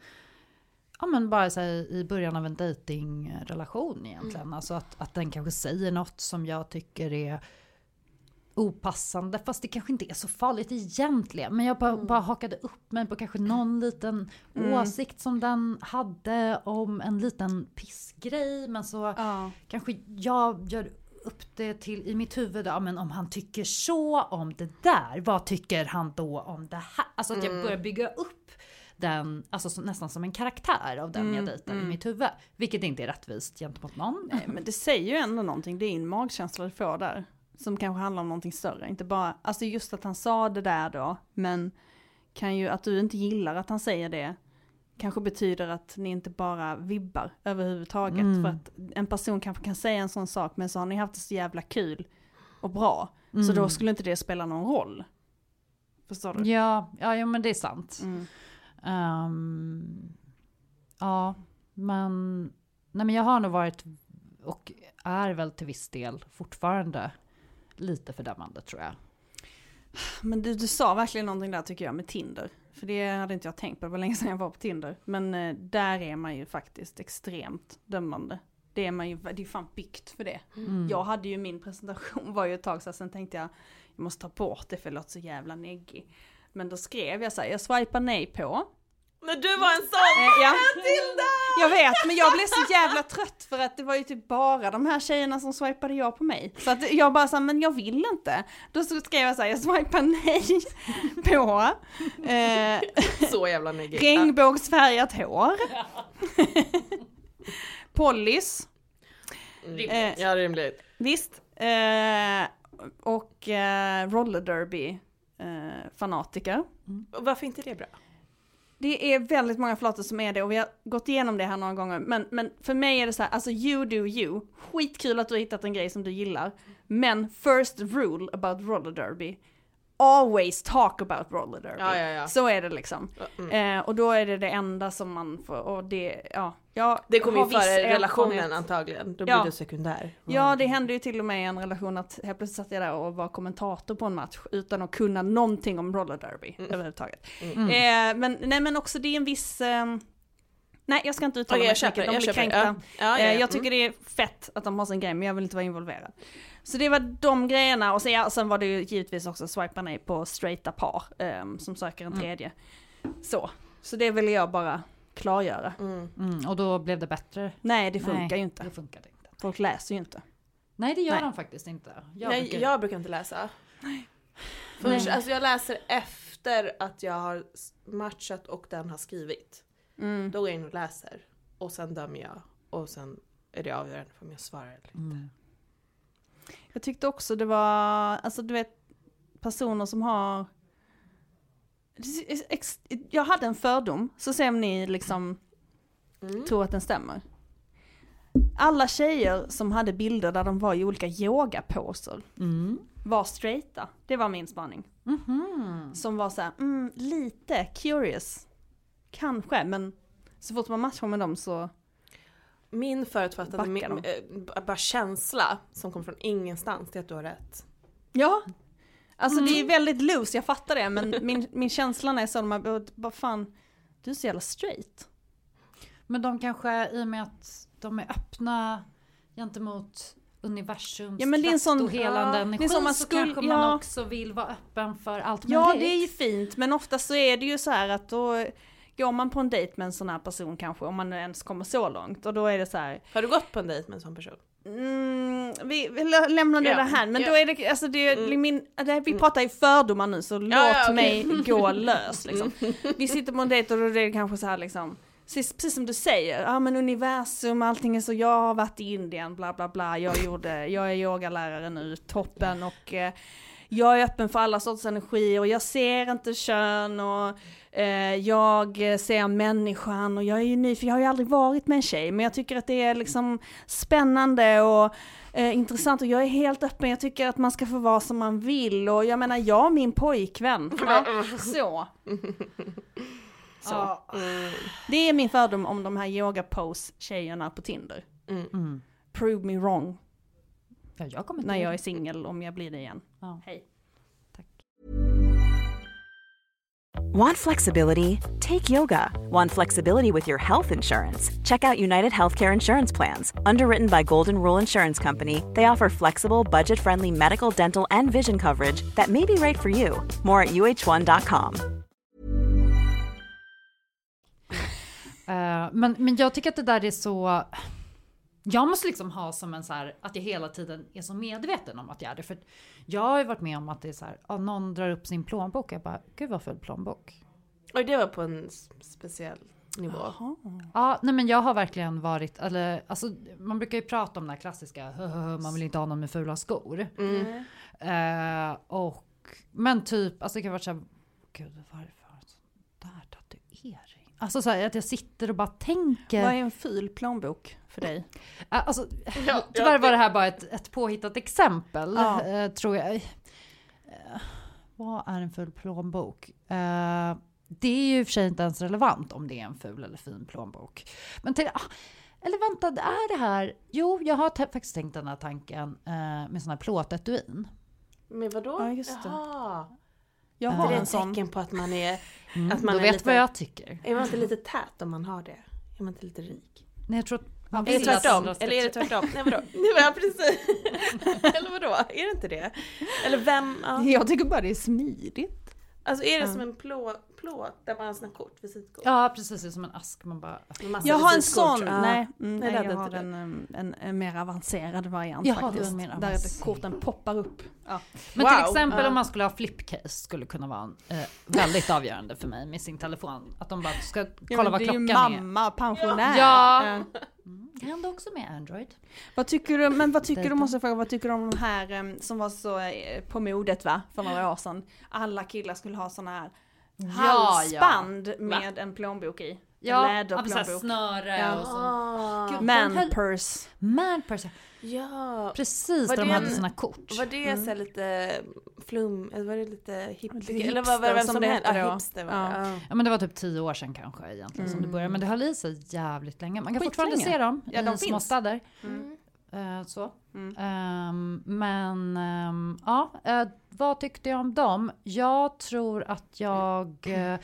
Ja, men bara så här, i början av en datingrelation egentligen. Mm. Alltså att, att den kanske säger något som jag tycker är opassande. Fast det kanske inte är så farligt egentligen. Men jag bara, mm. bara hakade upp mig på kanske någon liten mm. åsikt som den hade om en liten pissgrej. Men så ja. kanske jag gör upp det till i mitt huvud. Ja, men om han tycker så om det där, vad tycker han då om det här? Alltså att jag mm. börjar bygga upp den, alltså som, nästan som en karaktär av den mm, jag dejtar mm. i mitt huvud. Vilket inte är rättvist gentemot någon. Nej, men det säger ju ändå någonting. Det är en magkänsla du får där. Som kanske handlar om någonting större. Inte bara, alltså just att han sa det där då. Men kan ju, att du inte gillar att han säger det. Kanske betyder att ni inte bara vibbar överhuvudtaget. Mm. För att en person kanske kan säga en sån sak. Men så har ni haft det så jävla kul och bra. Mm. Så då skulle inte det spela någon roll. Förstår du? Ja, ja, ja men det är sant. Mm. Um, ja, men, nej, men jag har nog varit och är väl till viss del fortfarande lite fördömande tror jag. Men du, du sa verkligen någonting där tycker jag med Tinder. För det hade inte jag tänkt på, det var länge sedan jag var på Tinder. Men eh, där är man ju faktiskt extremt dömande. Det är man ju, det är fan byggt för det. Mm. Jag hade ju, min presentation var ju ett tag sedan, sen tänkte jag, jag måste ta bort det för det låter så jävla neggig. Men då skrev jag så här, jag swipar nej på. Men du var en sån, eh, ja. Matilda! Jag vet, men jag blev så jävla trött för att det var ju typ bara de här tjejerna som swipade ja på mig. Så att jag bara sa, men jag vill inte. Då skrev jag så här, jag swipar nej på. Eh, så jävla neggigt. Regnbågsfärgat hår. Polis. Rimligt. Eh, ja, rimligt. Visst. Eh, och eh, roller derby. Eh, fanatiker. Mm. Varför inte det bra? Det är väldigt många flator som är det, och vi har gått igenom det här några gånger. Men, men för mig är det så här, alltså you do you. Skitkul att du har hittat en grej som du gillar. Men first rule about roller derby. Always talk about roller derby. Ja, ja, ja. Så är det liksom. Mm. Eh, och då är det det enda som man får. Och det, ja, ja, det kommer ju före relationen antagligen. Då blir ja. det sekundär. Mm. Ja, det hände ju till och med i en relation att helt plötsligt satt jag där och var kommentator på en match utan att kunna någonting om roller derby mm. överhuvudtaget. Mm. Eh, men, nej, men också det är en viss... Eh, nej, jag ska inte uttala okay, mig säkert. De blir kränkta. Ja. Ja, ja, ja. Jag tycker mm. det är fett att de har sin grej, men jag vill inte vara involverad. Så det var de grejerna. Och sen, ja, sen var det ju givetvis också swipa nej på straighta par um, som söker en tredje. Mm. Så. Så det ville jag bara klargöra. Mm. Mm. Och då blev det bättre? Nej, det funkar nej, ju inte. Det funkar inte. Folk läser ju inte. Nej, det gör nej. de faktiskt inte. Jag, nej, brukar... jag brukar inte läsa. Nej. Först, nej. Alltså jag läser efter att jag har matchat och den har skrivit. Mm. Då går jag in och läser. Och sen dömer jag. Och sen är det avgörande för om jag svarar eller inte. Mm. Jag tyckte också det var... Alltså du vet, personer som har... Jag hade en fördom. Så ser ni liksom... Mm. Tror att den stämmer. Alla tjejer som hade bilder där de var i olika yogaposer mm. var straighta. Det var min spaning. Mm-hmm. Som var så här, mm, lite curious... Kanske, men så fort man matchar med dem så... Min förutfattade min, äh, bara känsla som kom från ingenstans till att du har rätt. Ja, alltså mm. det är väldigt loose, jag fattar det. Men min, min känsla är sån att man bara fan, du är så jävla straight. Men de kanske, i och med att de är öppna gentemot universums ja, men kraft sån, och helande ja, energi så skulle, kanske man ja. också vill vara öppen för allt möjligt. Ja, det är ju fint, men ofta så är det ju så här att då... Går man på en dejt med en sån här person kanske, om man ens kommer så långt, och då är det så här... Har du gått på en dejt med en sån person? Mm, vi, vi lämnar det ja. där här, men ja. då är det, alltså det är mm. min, det, vi pratar ju fördomar nu, så ja, låt ja, okay. mig gå lös liksom. Mm. Vi sitter på en dejt och då är det kanske så här liksom, precis som du säger, ja ah, men universum, allting är så, jag har varit i Indien, bla bla bla, jag gjorde, jag är yogalärare nu, toppen, och eh, jag är öppen för alla sorts energi, och jag ser inte kön, och eh, jag ser människan, och jag är ju ny, för jag har ju aldrig varit med en tjej, men jag tycker att det är liksom spännande och eh, intressant, och jag är helt öppen, jag tycker att man ska få vara som man vill, och jag menar, jag och min pojkvän ja, så så ah. mm. Det är min fördom om de här yoga-pose-tjejerna på Tinder. mm. Mm. Prove me wrong. Ja, jag kommer när jag är singel, om jag blir det igen. Ja. Hej. Tack. Want flexibility? Take yoga. Want flexibility with your health insurance? Check out United Healthcare Insurance Plans. Underwritten by Golden Rule Insurance Company, they offer flexible, budget-friendly medical, dental, and vision coverage that may be right for you. More at u h one dot com. Uh, men, men jag tycker att det där är så... Jag måste liksom ha som en så här, att jag hela tiden är så medveten om att jag är det. För jag har ju varit med om att det är så här, att någon drar upp sin plånbok och jag bara, gud vad full plånbok. Och det var på en speciell nivå. Aha. Ja, nej men jag har verkligen varit, eller, alltså man brukar ju prata om det här klassiska, man vill inte ha någon med fula skor. Mm. Uh, och, men typ, alltså det kan vara så här, gud varför har en sån där tatuering? Alltså så här, att jag sitter och bara tänker... Vad är en ful plånbok för dig? Alltså, ja, tyvärr ja, var det här bara ett, ett påhittat exempel, ja. eh, tror jag. Eh, vad är en ful plånbok? Eh, det är ju i och för sig inte ens relevant om det är en ful eller fin plånbok. Men till, ah, eller vänta, det är det här... Jo, jag har t- faktiskt tänkt den här tanken eh, med sån här plåtetuin. Men vadå? Ja, just det. Jaha. Jag har det är ett tecken på att man är... Mm, att man då är vet lite, vad jag tycker. Är man inte lite tät om man har det? Är man inte lite rik? Nej, jag tror att man vill att... Eller är det tvärtom? Nej, vadå? Nej, vadå? Precis. Eller vadå? Är det inte det? Eller vem? Ja. Jag tycker bara det är smidigt. Alltså är det mm. som en plå, plåt där man har såna kort, visitkort? Ja, precis. Det är som en ask. Man bara... Jag har en sån. Ja. Nej, mm, nej, jag, jag har en, en, en mer avancerad variant jag faktiskt. Har en där korten poppar upp. Ja. Men wow. till exempel ja. om man skulle ha flipcase skulle kunna vara en, eh, väldigt avgörande för mig med sin telefon. Att de bara ska kolla ja, vad klockan är. Det är ju mamma, pensionär. Ja. Ja. Mm. Det händer också med Android. Vad tycker du, men vad tycker du, måste fråga, vad tycker du om de här som var så på modet va, för några år sedan? Alla killar skulle ha såna här halsband ja, ja. med Va? en plånbok i. Ja, ja snöre ja. och så. Oh, manpurse. Manpurse. Ja. Precis, var de hade en, sina kort. Var det mm. så lite flum, eller var det lite hipster? Hipster eller var, var det vem som, som det hette då? Ah, hipster, var ja. Det. ja, men det var typ tio år sedan kanske egentligen mm. som det började. Men det höll i sig jävligt länge. Man kan Skit fortfarande länge. se dem ja, de i små städer. Mm. Uh, så. Mm. Um, men um, ja, uh, vad tyckte jag om dem? Jag tror att jag uh,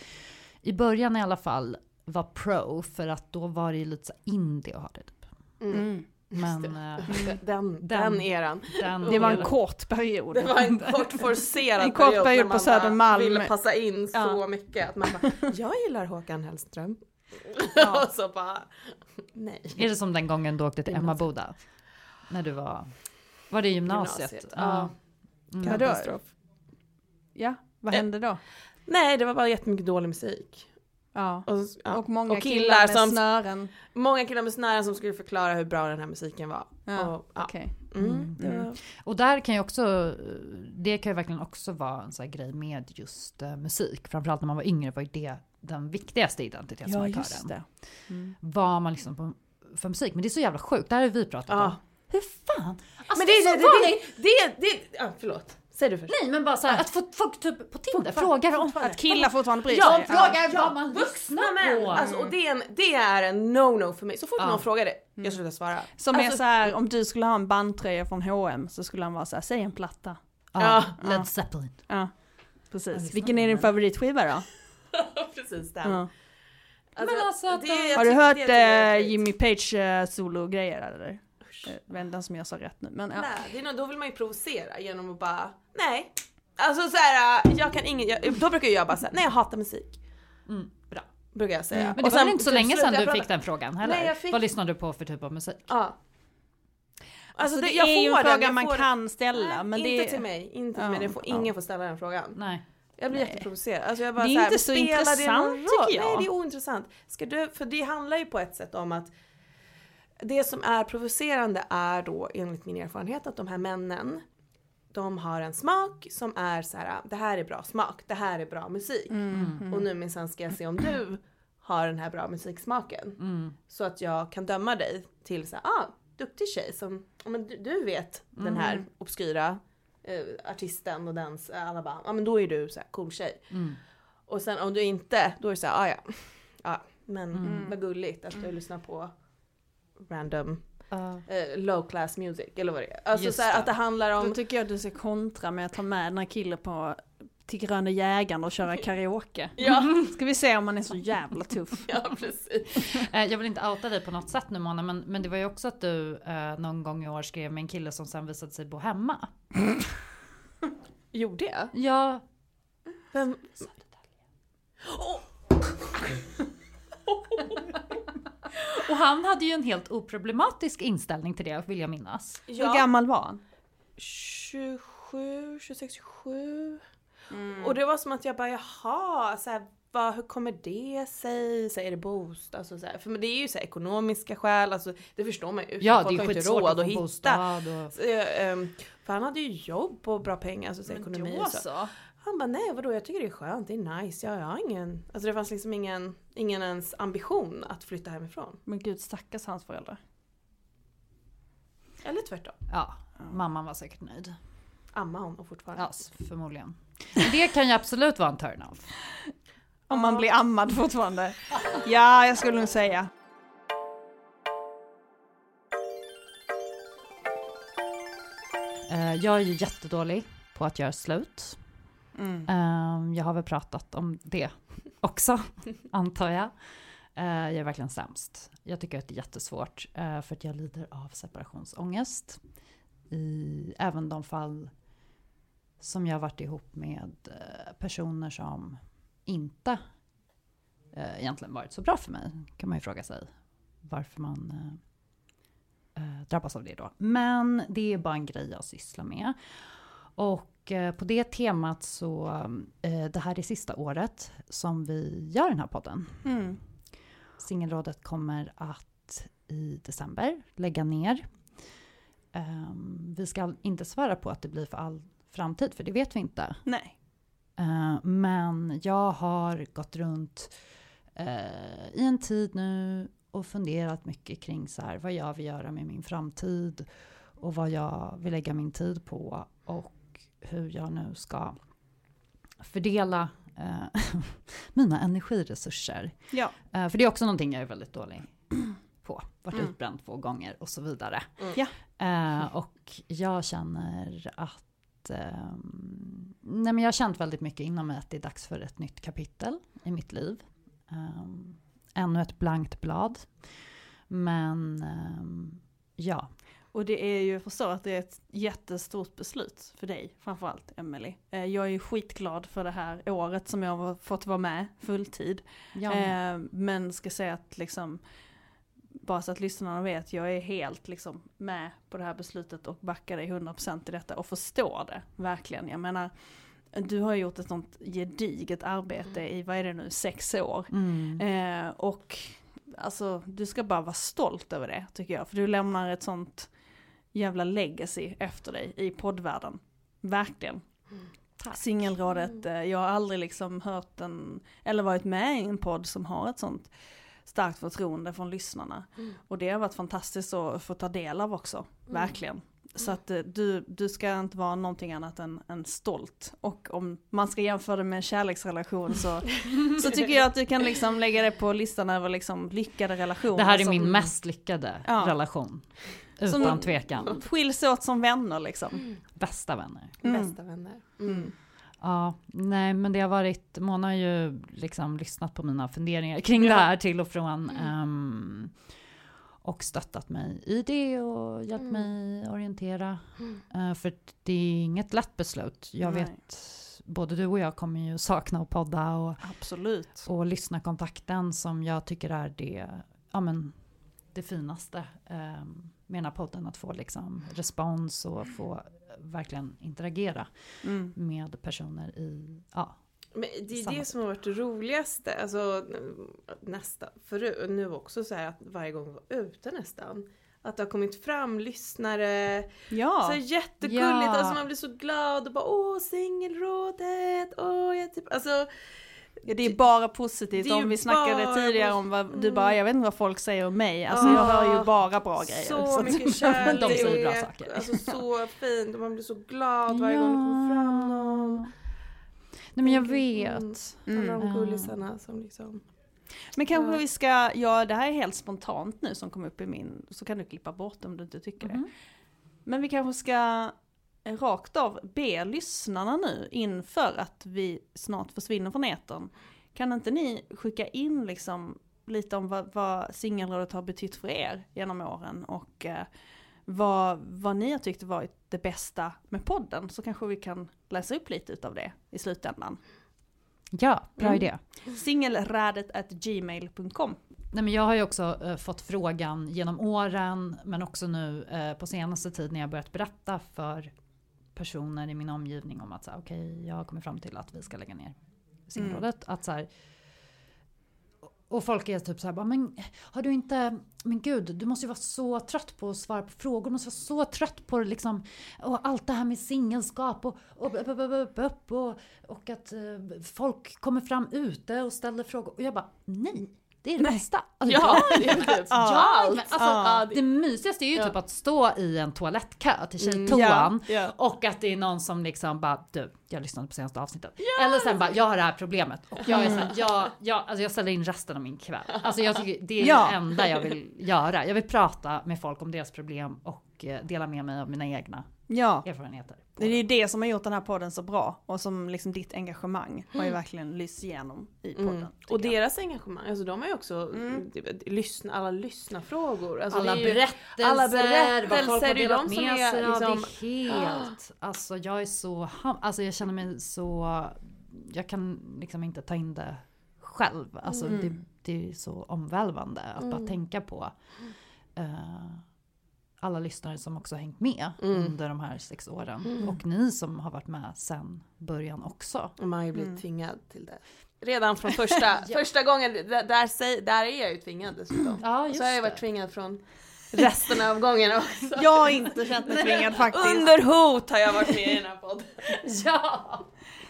i början i alla fall var pro, för att då var det ju lite så indie och hade typ. Mm. Men den, den, den eran. Den det var en kort period. Det var en kort forcerad en kort period, period på Södermalm. Ville passa in så ja. mycket att man bara, jag gillar Håkan Hellström. Ja. Och så bara, nej. Är det som den gången du åkte till Emma Boda? När du var, var det gymnasiet? gymnasiet. Ja. Mm. Katastrof. Ja, vad hände då? Nej, det var bara jättemycket dålig musik. Ja. Och, ja. och många och killar, killar med som, snören. Många killar med snören som skulle förklara hur bra den här musiken var. Ja. Och, ja. Okay. Mm. Mm. Mm. Och där kan ju också, det kan ju verkligen också vara en sån här grej med just uh, musik. Framförallt när man var yngre var ju det den viktigaste identitetsmarkören. Ja, just det. Mm. Vad man liksom på, för musik. Men det är så jävla sjukt, det här har vi pratat ja. om. Hur fan? Alltså, men det är det, det, det, det, det, ja, förlåt. Säg du först. Nej, men bara så här, att folk typ på Tinder frågar om att killar fortfarande bryr sig. Ja, de frågar ja. vad man vuxna män. Alltså, och det är, en, det är en no-no för mig. Så fort ja. någon frågar det, jag skulle svara. Som alltså, är så här, om du skulle ha en bandtröja från H och M så skulle han vara så här, säg en platta. Ja, ja. Led Zeppelin. Ja, precis. Ja, vilken är din favoritskiva då? Precis, den. Ja. Alltså, men alltså, det, har du hört det, det Jimmy Page uh, solo-grejer eller? Vändan som jag sa rätt nu men, ja. Nej, det är något, då vill man ju provocera genom att bara nej, alltså såhär jag kan ingen, jag, då brukar jag bara säga nej jag hatar musik mm. bra brukar jag säga mm. men det och var sen, inte så länge sedan du fick den frågan heller. Nej, jag fick... vad lyssnar du på för typ av musik? Ja. Alltså, alltså det, jag det är ju en fråga den, man får... kan ställa nej, men inte det... till mig, inte till ja, mig. Det får, ja. ingen får ställa den frågan. Nej. Jag blir nej. jätteprovocerad. Alltså jag bara, det är så här, inte så intressant tycker jag. Nej, det är ointressant. Ska du, för det handlar ju på ett sätt om att det som är provocerande är då enligt min erfarenhet att de här männen, de har en smak som är så här: det här är bra smak, det här är bra musik. Mm, mm. Och nu minsann ska jag se om du har den här bra musiksmaken. Mm. Så att jag kan döma dig till så här, ah, duktig tjej som, men du, du vet mm. den här obskyra eh, artisten och dans, alla bara, ja ah, men då är du så här cool tjej. Mm. Och sen om du inte, då är det så här, ah, ja, ja, men mm. vad gulligt att du lyssnar på random uh. eh, low class music eller vad det är. Alltså så här, att det handlar om. Då tycker jag att du ska kontra med att ta med den här killen på till Gröna jägaren och köra karaoke. Ja. Ska vi se om man är så jävla tuff. Ja, precis. eh, jag vill inte outa dig på något sätt nu, Mona, men, men det var ju också att du eh, någon gång i år skrev med en kille som sen visade sig bo hemma. Gjorde jag? Ja. Vem? Åh! Och han hade ju en helt oproblematisk inställning till det, vill jag minnas. Ja. Hur gammal var han? tjugosju, tjugosex, tjugosju Mm. Och det var som att jag bara, jaha, så här, vad, hur kommer det sig? Så här, är det bostad? Alltså, så här, för det är ju så här, ekonomiska skäl, alltså, det förstår man ju. Ja, folk det är ju skitsvårt att få hitta. Bostad. Och... Så, um, för han hade ju jobb och bra pengar, alltså, så här, ekonomi och så. så. Han bara, nej vadå, jag tycker det är skönt, det är nice, jag har ingen... Alltså det fanns liksom ingen, ingen ens ambition att flytta hemifrån. Men gud, stackars hans föräldrar. Eller tvärtom. Ja, mamman var säkert nöjd. Amma hon och fortfarande. Ja, förmodligen. Det kan ju absolut vara en turn-off. Om man blir ammad fortfarande. Ja, jag skulle nog säga. Jag är ju jättedålig på att göra slut. Mm. Um, jag har väl pratat om det också, antar jag. Uh, jag är verkligen sämst. Jag tycker att det är jättesvårt uh, för att jag lider av separationsångest. I även de fall som jag har varit ihop med uh, personer som inte uh, egentligen varit så bra för mig. Kan man ju fråga sig varför man... Uh, uh, drabbas av det då. Men det är bara en grej jag sysslar med. Och Och på det temat så, eh, det här är sista året som vi gör den här podden. Mm. Singelrådet kommer att i december lägga ner. Um, vi ska inte svära på att det blir för all framtid, för det vet vi inte. Nej. Uh, men men jag har gått runt eh, i en tid nu och funderat mycket kring så här, vad jag vill göra med min framtid och vad jag vill lägga min tid på och hur jag nu ska fördela eh, mina energiresurser. Ja. Eh, för det är också någonting jag är väldigt dålig på. Vart mm. utbränd två gånger och så vidare. Mm. Ja. Eh, och jag känner att Um, nej men jag har känt väldigt mycket inom mig att det är dags för ett nytt kapitel i mitt liv. Um, ännu ett blankt blad. Men um, ja. Och det är ju, jag förstår att det är ett jättestort beslut för dig, framförallt Emily. Jag är ju skitglad för det här året som jag har fått vara med fulltid. Ja. Uh, men ska säga att liksom, bara så att lyssnarna vet, jag är helt liksom med på det här beslutet och backar dig hundra procent i detta och förstår det, verkligen. Jag menar, du har gjort ett sånt gediget arbete i, vad är det nu, sex år. Mm. Eh, och alltså, du ska bara vara stolt över det, tycker jag. För du lämnar ett sånt jävla legacy efter dig i poddvärlden. Verkligen. Mm. Singelrådet, eh, jag har aldrig liksom hört en, eller varit med i en podd som har ett sånt starkt förtroende från lyssnarna. Mm. Och det har varit fantastiskt att få ta del av också. Mm. Verkligen. Så att du, du ska inte vara någonting annat än, än stolt. Och om man ska jämföra det med en kärleksrelation så, så tycker jag att du kan liksom lägga det på listan över liksom lyckade relationer. Det här är som min mest lyckade ja. relation. Utan som tvekan. Skiljs åt som vänner liksom. Mm. Bästa vänner. Mm. Bästa vänner. Mm. Ja, nej men det har varit, Mona har ju liksom lyssnat på mina funderingar kring ja. det här till och från mm. um, och stöttat mig i det och hjälpt mm. mig orientera. Mm. Uh, för det är inget lätt beslut. Jag nej. vet, både du och jag kommer ju sakna att podda och, absolut. Och lyssna kontakten som jag tycker är det, ja, men, det finaste um, med den här podden, att få liksom respons och få verkligen interagera mm. med personer i ja. Men det är det som har varit det roligaste, alltså nästa för nu också så här, att varje gång var ute nästan att det har kommit fram lyssnare ja. så jättekulligt ja. alltså man blir så glad och bara åh Singelrådet åh jag typ alltså det är bara positivt. Om vi snackade bara tidigare om vad du bara, jag vet inte vad folk säger om mig. Alltså jag hör ju bara bra så grejer. Så mycket kärlek. De säger bra saker. Alltså så fint. Man blir så glad varje ja. gång det kommer fram någon. Nej men jag vet. Mm. Alla de gullisarna som liksom. Men kanske ja. vi ska, ja det här är helt spontant nu som kom upp i min. Så kan du klippa bort om du inte tycker mm. det. Men vi kanske ska rakt av be lyssnarna nu inför att vi snart försvinner från etern. Kan inte ni skicka in liksom lite om vad, vad Singelrådet har betytt för er genom åren och eh, vad, vad ni har tyckt varit det bästa med podden, så kanske vi kan läsa upp lite utav det i slutändan. Ja, bra mm. idé. Singelrådet at gmail dot com. Nej, men jag har ju också eh, fått frågan genom åren men också nu eh, på senaste tid när jag börjat berätta för personer i min omgivning om att så här, okej, jag kommer fram till att vi ska lägga ner Singelrådet, mm. att så här, och folk är typ så här, men har du inte, men gud, du måste ju vara så trött på att svara på frågor, du måste vara så trött på liksom, och allt det här med singelskap och och, och, och, och att folk kommer fram ute och ställer frågor och jag bara, nej. Det är det bästa. Alltså, ja, det är det. Ja, alltså, ja. Det mysigaste är ju ja. typ att stå i en toalettkö till tjejtoan ja, ja. och att det är någon som liksom bara, du, jag lyssnade på senaste avsnittet. Ja. Eller sen bara, jag har det här problemet. Och jag är så här, jag, jag, alltså jag ställer in resten av min kväll. Alltså jag tycker det är ja. det enda jag vill göra. Jag vill prata med folk om deras problem och dela med mig av mina egna ja. erfarenheter. Det är ju det som har gjort den här podden så bra. Och som liksom ditt engagemang har ju verkligen lyst igenom i podden. Mm. Och deras jag. engagemang, alltså de har ju också mm. lyssna, alla lyssnafrågor. Alltså alla, ju, berättelser, alla berättelser, vad folk har delat de med sig. Liksom, det är helt, ah. alltså jag är så, alltså jag känner mig så, jag kan liksom inte ta in det själv. Alltså mm. det, det är så omvälvande att mm. bara tänka på. Uh, alla lyssnare som också hängt med mm. under de här sex åren. Mm. Och ni som har varit med sedan början också. Och man har ju blivit mm. tvingad till det. Redan från första, ja. första gången, där, där, där är jag ju tvingad dessutom. Ja, just så har jag varit tvingad från resten av gången också. Jag har inte känt mig tvingad faktiskt. Under hot har jag varit med i den här podden. Ja!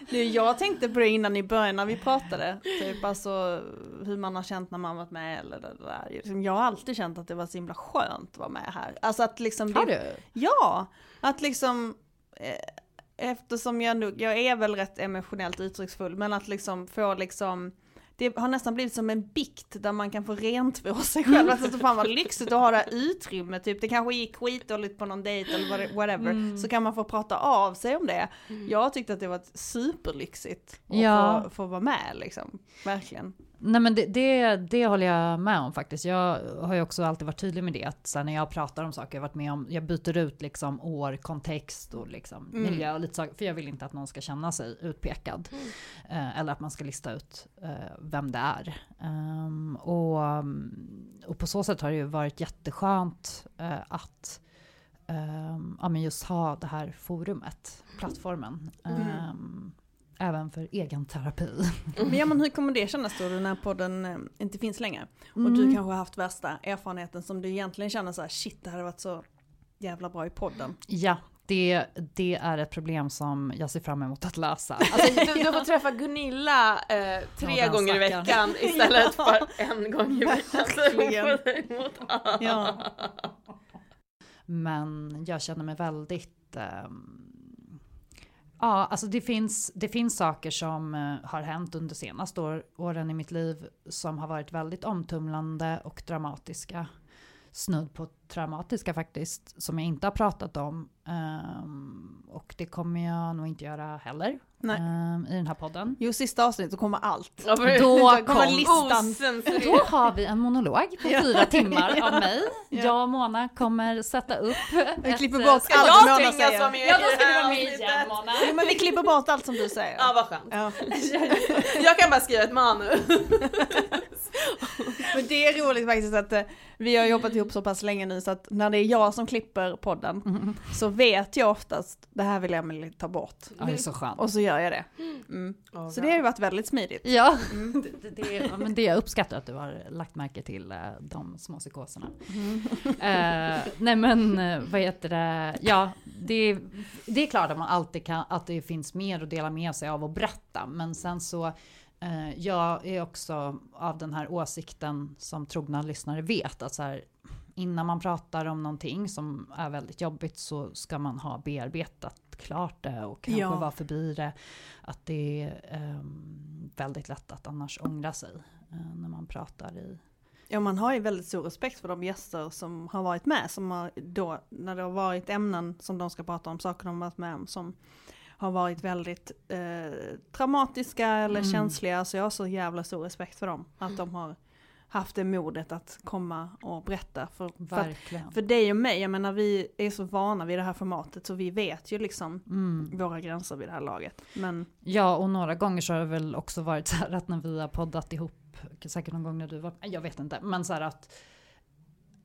Nu, jag tänkte på det innan i början när vi pratade. Typ alltså hur man har känt när man varit med eller det där. Jag har alltid känt att det var så himla skönt att vara med här. Alltså att liksom... Har du? Ja, att liksom... Eftersom jag nu... Jag är väl rätt emotionellt uttrycksfull, men att liksom få liksom... Det har nästan blivit som en bikt där man kan få rent för sig själv. Alltså så fan vad lyxigt att ha det utrymme. Typ. Det kanske gick skitdåligt på någon dejt eller whatever. Mm. Så kan man få prata av sig om det. Mm. Jag tyckte att det var superlyxigt att ja. få, få vara med. Liksom. Verkligen. Nej, men det, det, det håller jag med om faktiskt. Jag har ju också alltid varit tydlig med det. Att sen när jag pratar om saker jag har varit med om. Jag byter ut liksom år, kontext och liksom mm. miljö och lite saker. För jag vill inte att någon ska känna sig utpekad. Mm. Eh, eller att man ska lista ut eh, vem det är. Um, och, och på så sätt har det ju varit jätteskönt eh, att um, ja, men just ha det här forumet, plattformen. Mm. Um, Även för egen terapi. Men ja, men hur kommer det kännas då när podden inte finns längre? Mm. Och du kanske har haft värsta erfarenheten som du egentligen känner så här, shit, det här har varit så jävla bra i podden. Ja, det, det är ett problem som jag ser fram emot att lösa. Alltså, du, du får träffa Gunilla eh, tre ja, gånger i veckan istället ja. för en gång i veckan. ja. Men jag känner mig väldigt... Eh, Ja, alltså det finns, det finns saker som har hänt under senaste år, åren i mitt liv som har varit väldigt omtumlande och dramatiska. Snudd på traumatiska faktiskt, som jag inte har pratat om. Um, och det kommer jag nog inte göra heller um, i den här podden. Jo, sista avsnittet så kommer allt. Ja, för, då kommer kom listan. Då har vi en monolog på ja. fyra timmar ja. av mig. Ja. Jag och Mona kommer sätta upp. Vi ett, klipper bort ska allt Mona säger. Ja, då ska du vara med igen, Mona. Ja, men vi klipper bort allt som du säger. Ja, vad skönt. Ja. Jag kan bara skriva ett manus. Men det är roligt faktiskt att eh, vi har jobbat ihop så pass länge nu så att när det är jag som klipper podden mm. så vet jag oftast det här vill Emily ta bort. Ja, det är så skönt. Och så gör jag det. Mm. Oh, så det har ju varit väldigt smidigt. Ja, mm. det, det, det, ja men det jag uppskattar att du har lagt märke till eh, de små psykoserna. Mm. eh, nej men vad heter det? Ja, det, det är klart att man alltid kan, att det finns mer att dela med sig av och berätta. Men sen så jag är också av den här åsikten som trogna lyssnare vet att så här, innan man pratar om någonting som är väldigt jobbigt så ska man ha bearbetat klart det och kanske ja. vara förbi det. Att det är um, väldigt lätt att annars ångra sig uh, när man pratar i... Ja, man har ju väldigt stor respekt för de gäster som har varit med. Som har då, när det har varit ämnen som de ska prata om, saker de har varit med om som... har varit väldigt eh, traumatiska eller mm. känsliga. Så jag har så jävla stor respekt för dem. Att mm. de har haft det modet att komma och berätta. För, för, att, för dig och mig, jag menar vi är så vana vid det här formatet. Så vi vet ju liksom mm. våra gränser vid det här laget. Men... Ja, och några gånger så har det väl också varit så här att när vi har poddat ihop. Säkert någon gång när du var... Jag vet inte, men så här att...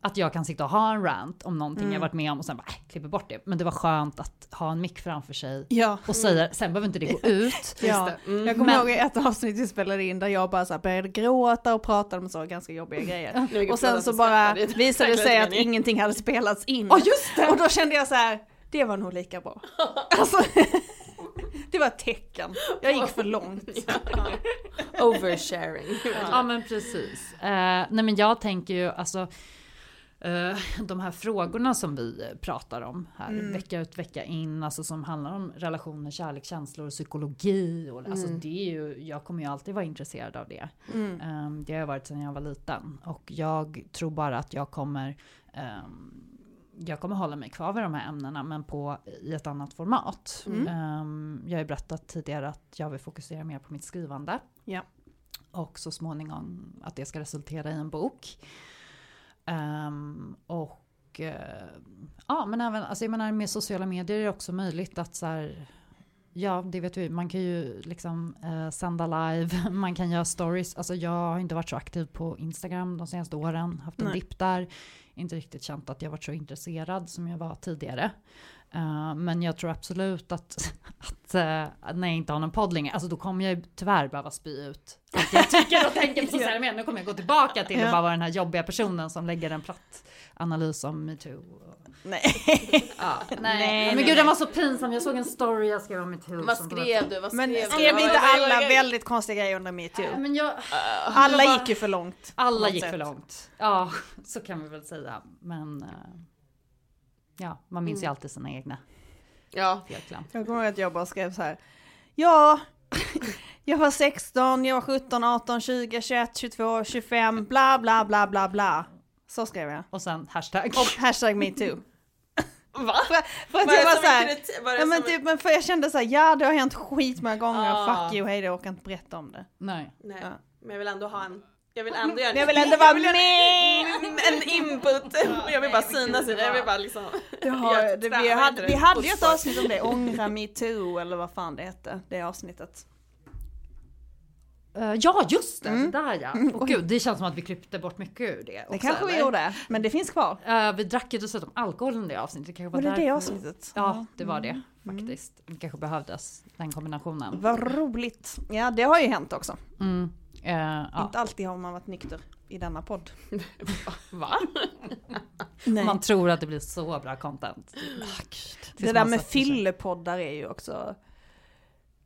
Att jag kan sitta och ha en rant om någonting mm. jag varit med om och sen bara, äh, klipper bort det. Men det var skönt att ha en mick framför sig ja. och säga, sen behöver inte det gå ut. Ja. Mm. Jag kommer men... ihåg ett avsnitt vi spelade in där jag bara så här började gråta och prata om så ganska jobbiga grejer. Och sen så bara visade det sig att ingenting hade spelats in. Oh, just det. Och då kände jag så här, det var nog lika bra. Alltså... Det var ett tecken. Jag gick för långt. Ja. Oversharing. Ja. Ja, men precis. Uh, nej, men jag tänker ju, alltså... Uh, de här frågorna som vi pratar om här, mm. vecka ut, vecka in, alltså som handlar om relationer, kärlek, känslor och psykologi, och, mm. alltså det är ju, jag kommer ju alltid vara intresserad av det. Mm. Um, det har jag varit sedan jag var liten, och jag tror bara att jag kommer um, jag kommer hålla mig kvar vid de här ämnena, men på, i ett annat format. Mm. Um, jag har ju berättat tidigare att jag vill fokusera mer på mitt skrivande ja. och så småningom att det ska resultera i en bok. Um, och uh, ja, men även alltså jag menar, med sociala medier är det också möjligt att så här, ja, det vet vi, man kan ju liksom uh, sända live, man kan göra stories. Alltså jag har inte varit så aktiv på Instagram de senaste åren, haft en dipp där, inte riktigt känt att jag varit så intresserad som jag var tidigare. Uh, men jag tror absolut att, att uh, när jag inte har någon podd längre, alltså då kommer jag ju tyvärr behöva spy ut. Att jag tycker och tänker på så här med, nu kommer jag gå tillbaka till att bara vara den här jobbiga personen som lägger en platt analys om MeToo. Nej. Ja, nej. nej. Men nej, gud, den var så pinsam. Jag såg en story jag skrev om MeToo. Vad skrev du? Vad skrev men skrev du? Inte alla väldigt konstiga grejer under MeToo? Äh, men jag, uh, alla gick ju för långt. Alla gick sätt. för långt. Ja, så kan vi väl säga. Men... Uh, ja, man minns mm. ju alltid sina egna. Ja. Jag kommer ihåg att jag bara skrev så här. Ja, jag var sexton, jag var sjutton, arton, tjugo, tjugoett, tjugotvå, tjugofem, bla bla bla bla bla. Så skrev jag. Och sen hashtag. Och hashtag MeToo. Va? För, för att var jag var så här. Kriti- var ja, men, typ, men för jag kände så här, ja det har hänt skit många gånger. Ah. Fuck you, hej då, jag kan inte berätta om det. Nej. Nej. Ja. Men jag vill ändå ha en... Jag vill ändå göra jag vill ändå vara med en input. Jag vill bara synas i det. Jag vill bara liksom... Har, det, vi hade, vi hade ju ett avsnitt om det. Ångra MeToo eller vad fan det hette. Det avsnittet. Uh, ja, just det. Mm. Där ja. Och gud, det känns som att vi klippte bort mycket ur det. Också, det kanske eller? Vi gjorde. Men det finns kvar. Uh, vi drack ju dessutom alkohol i det avsnittet. Det var, var det där. Det avsnittet? Ja, det var det. Faktiskt. Mm. Det kanske behövdes. Den kombinationen. Vad roligt. Ja, det har ju hänt också. Mm. Uh, ja. Inte alltid har man varit nykter i denna podd. Va? Nej. Man tror att det blir så bra content. Oh, det, det där med fyllepoddar är ju också...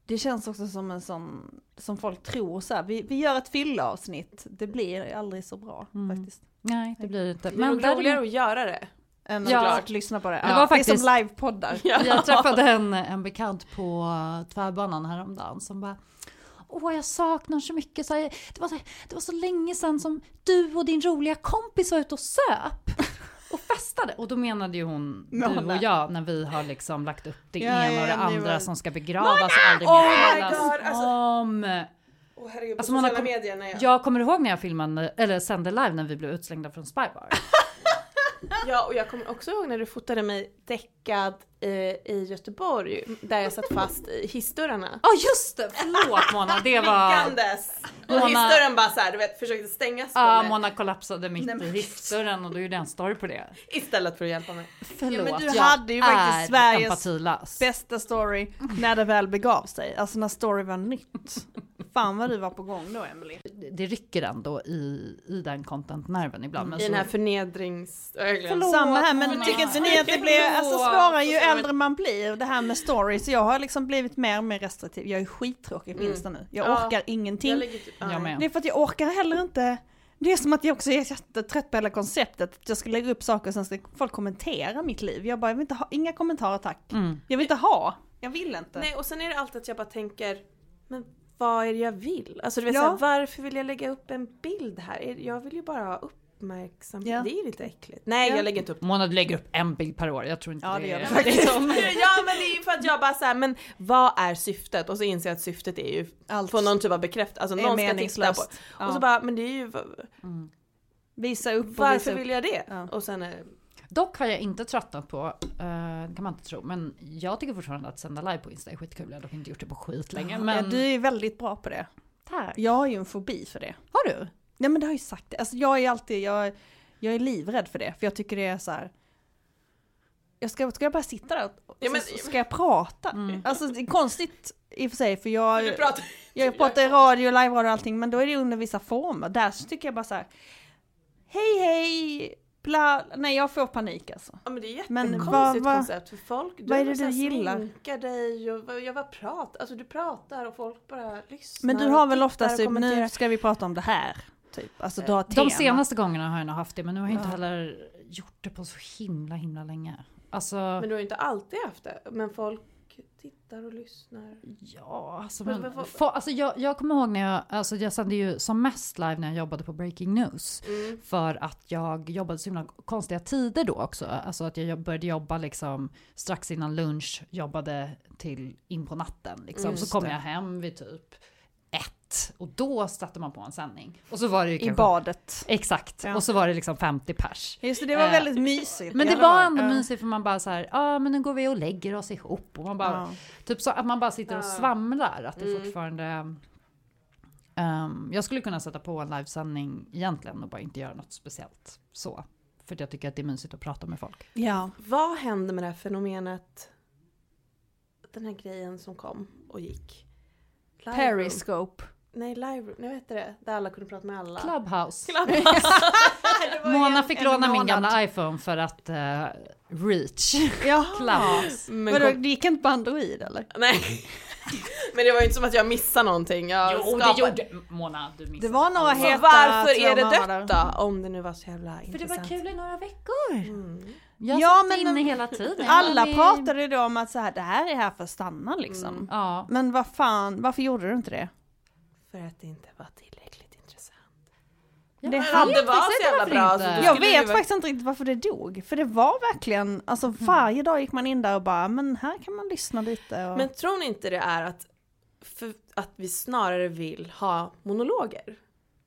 Det känns också som en sån... Som folk tror så här. Vi, vi gör ett fylleavsnitt. Det blir aldrig så bra mm. faktiskt. Nej, det blir inte. Men det är roligare att göra det. Än att ja. lyssna på det. Ja. Det, var faktiskt... det är som livepoddar. Ja. Jag träffade en, en bekant på Tvärbanan häromdagen som bara... Åh, jag saknar så mycket. Så här, det, var så, det var så länge sedan som du och din roliga kompis var ute och söp och festade. Och då menade ju hon, Mona. Du och jag, när vi har liksom lagt upp det ja, ena och det ja, andra var... som ska begravas Mona! Och aldrig mer talas oh alltså... om... Oh, herregud, alltså, Mona, kom... medier, nej, ja. Jag kommer ihåg när jag filmade, eller sände live när vi blev utslängda från Spybar. Ja, och jag kommer också ihåg när du fotade mig däckad eh, i Göteborg där jag satt fast i hissdörrarna. Ja, oh, just det. Förlåt, Mona. Det var... Liggandes. Och Mona... hissdörren bara så här, du vet, försökte stängas. Ja, ah, Mona kollapsade mitt Nej, men... i hissdörren och då gjorde jag en story på det. Istället för att hjälpa mig. Förlåt, ja, men du jag hade ju faktiskt Sveriges empatilös. Bästa story när det väl begav sig. Alltså när story var nytt. Fan vad du var på gång då, Emily. Det, det rycker ändå i, i den contentnerven ibland. Men I så... den här förnedrings... Förlåt, samma här, men tycker inte ni att det blir alltså, svårare ju äldre man blir det här med stories, jag har liksom blivit mer och mer restriktiv, jag är skittråkig på Insta nu, jag orkar ja, ingenting jag lägger, ja. Det är för att jag orkar heller inte, det är som att jag också är jättetrött på hela konceptet, att jag ska lägga upp saker och sen ska folk kommentera mitt liv, jag bara, jag vill inte ha, inga kommentarer tack mm. jag vill inte ha, jag vill inte nej, och sen är det alltid att jag bara tänker men vad är det jag vill alltså, du vet, ja. Så här, varför vill jag lägga upp en bild här, jag vill ju bara ha upp märksamt. Ja. Det är lite äckligt. Nej, ja. Jag lägger inte upp. Mona lägger upp en bild per år. Jag tror inte ja, det, det är det faktiskt. Ja, men det är för att jag bara så här, men vad är syftet? Och så inser jag att syftet är ju allt på någon typ av bekräft. Alltså någon ska titta på. Ja. Och så bara, men det är ju mm. visa upp. Varför visa upp. Vill jag det? Ja. Och sen är... Dock har jag inte tröttnat på, uh, kan man inte tro, men jag tycker fortfarande att sända live på Insta är skitkul. Jag har dock inte gjort det på skit länge. Men... Ja, du är väldigt bra på det. Tack. Jag har ju en fobi för det. Har du? Nej men det har ju sagt det. Alltså jag är alltid jag, jag är livrädd för det för jag tycker det är så här jag ska ska jag bara sitta där och ja, men, så, så ska jag prata. Mm. Alltså det är konstigt i och för sig för jag jag pratar, jag pratar i radio, live radio och allting men då är det under vissa former. Där så tycker jag bara så här hej hej bla nej jag får panik alltså. Ja men det är jättekonstigt koncept för folk du vad är det du gillar dig och jag bara pratar alltså du pratar och folk bara lyssnar. Men du har väl ofta så nu ska vi prata om det här. Typ. Alltså, du har tema. De senaste gångerna har jag nog haft det men nu har jag inte ja. heller gjort det på så himla himla länge alltså... Men du har inte alltid haft det men folk tittar och lyssnar ja alltså, men, men, för, alltså jag, jag kommer ihåg när jag alltså jag sände ju som mest live när jag jobbade på Breaking News mm. för att jag jobbade så himla konstiga tider då också alltså att jag började jobba liksom strax innan lunch jobbade till in på natten liksom. Mm, så kom det. Jag hem vid typ ett. Och då satte man på en sändning. Och så var det ju kanske, i badet. Exakt. Ja. Och så var det liksom femtio pers. Just det, det var eh, väldigt mysigt. Men det var ändå ja. mysigt för man bara så här, ja ah, men nu går vi och lägger oss ihop och man bara ja. typ så att man bara sitter och svamlar att det mm. fortfarande um, jag skulle kunna sätta på en livesändning egentligen och bara inte göra något speciellt så För jag tycker att det är mysigt att prata med folk. Ja. Vad hände med det här fenomenet? Den här grejen som kom och gick. Live Periscope. Room. Nej, live. Nu heter det. Där alla kunde prata med alla. Clubhouse. Clubhouse. Mona fick en, låna en min gamla iPhone för att uh, reach. Ja. Clubhouse. Men, men kom... det gick inte på Android eller? Nej. Men det var ju inte som att jag missade någonting. Jag jo, skapade... det gjorde Mona, du missade. Det var några heta. Varför är det dött om det nu var så jävla intressant? För det var kul i några veckor. Mm. Jag ja, satt men inne hela tiden. Alla det... pratade då om att så här, det här är här för att stanna liksom. Mm. Ja. Men vad fan, varför gjorde du inte det? För att det inte var tillräckligt intressant. Ja, det hade varit så jävla bra. Så jag vet faktiskt inte riktigt varför det dog. För det var verkligen, alltså varje dag gick man in där och bara, men här kan man lyssna lite. Och... Men tror ni inte det är att, för, att vi snarare vill ha monologer?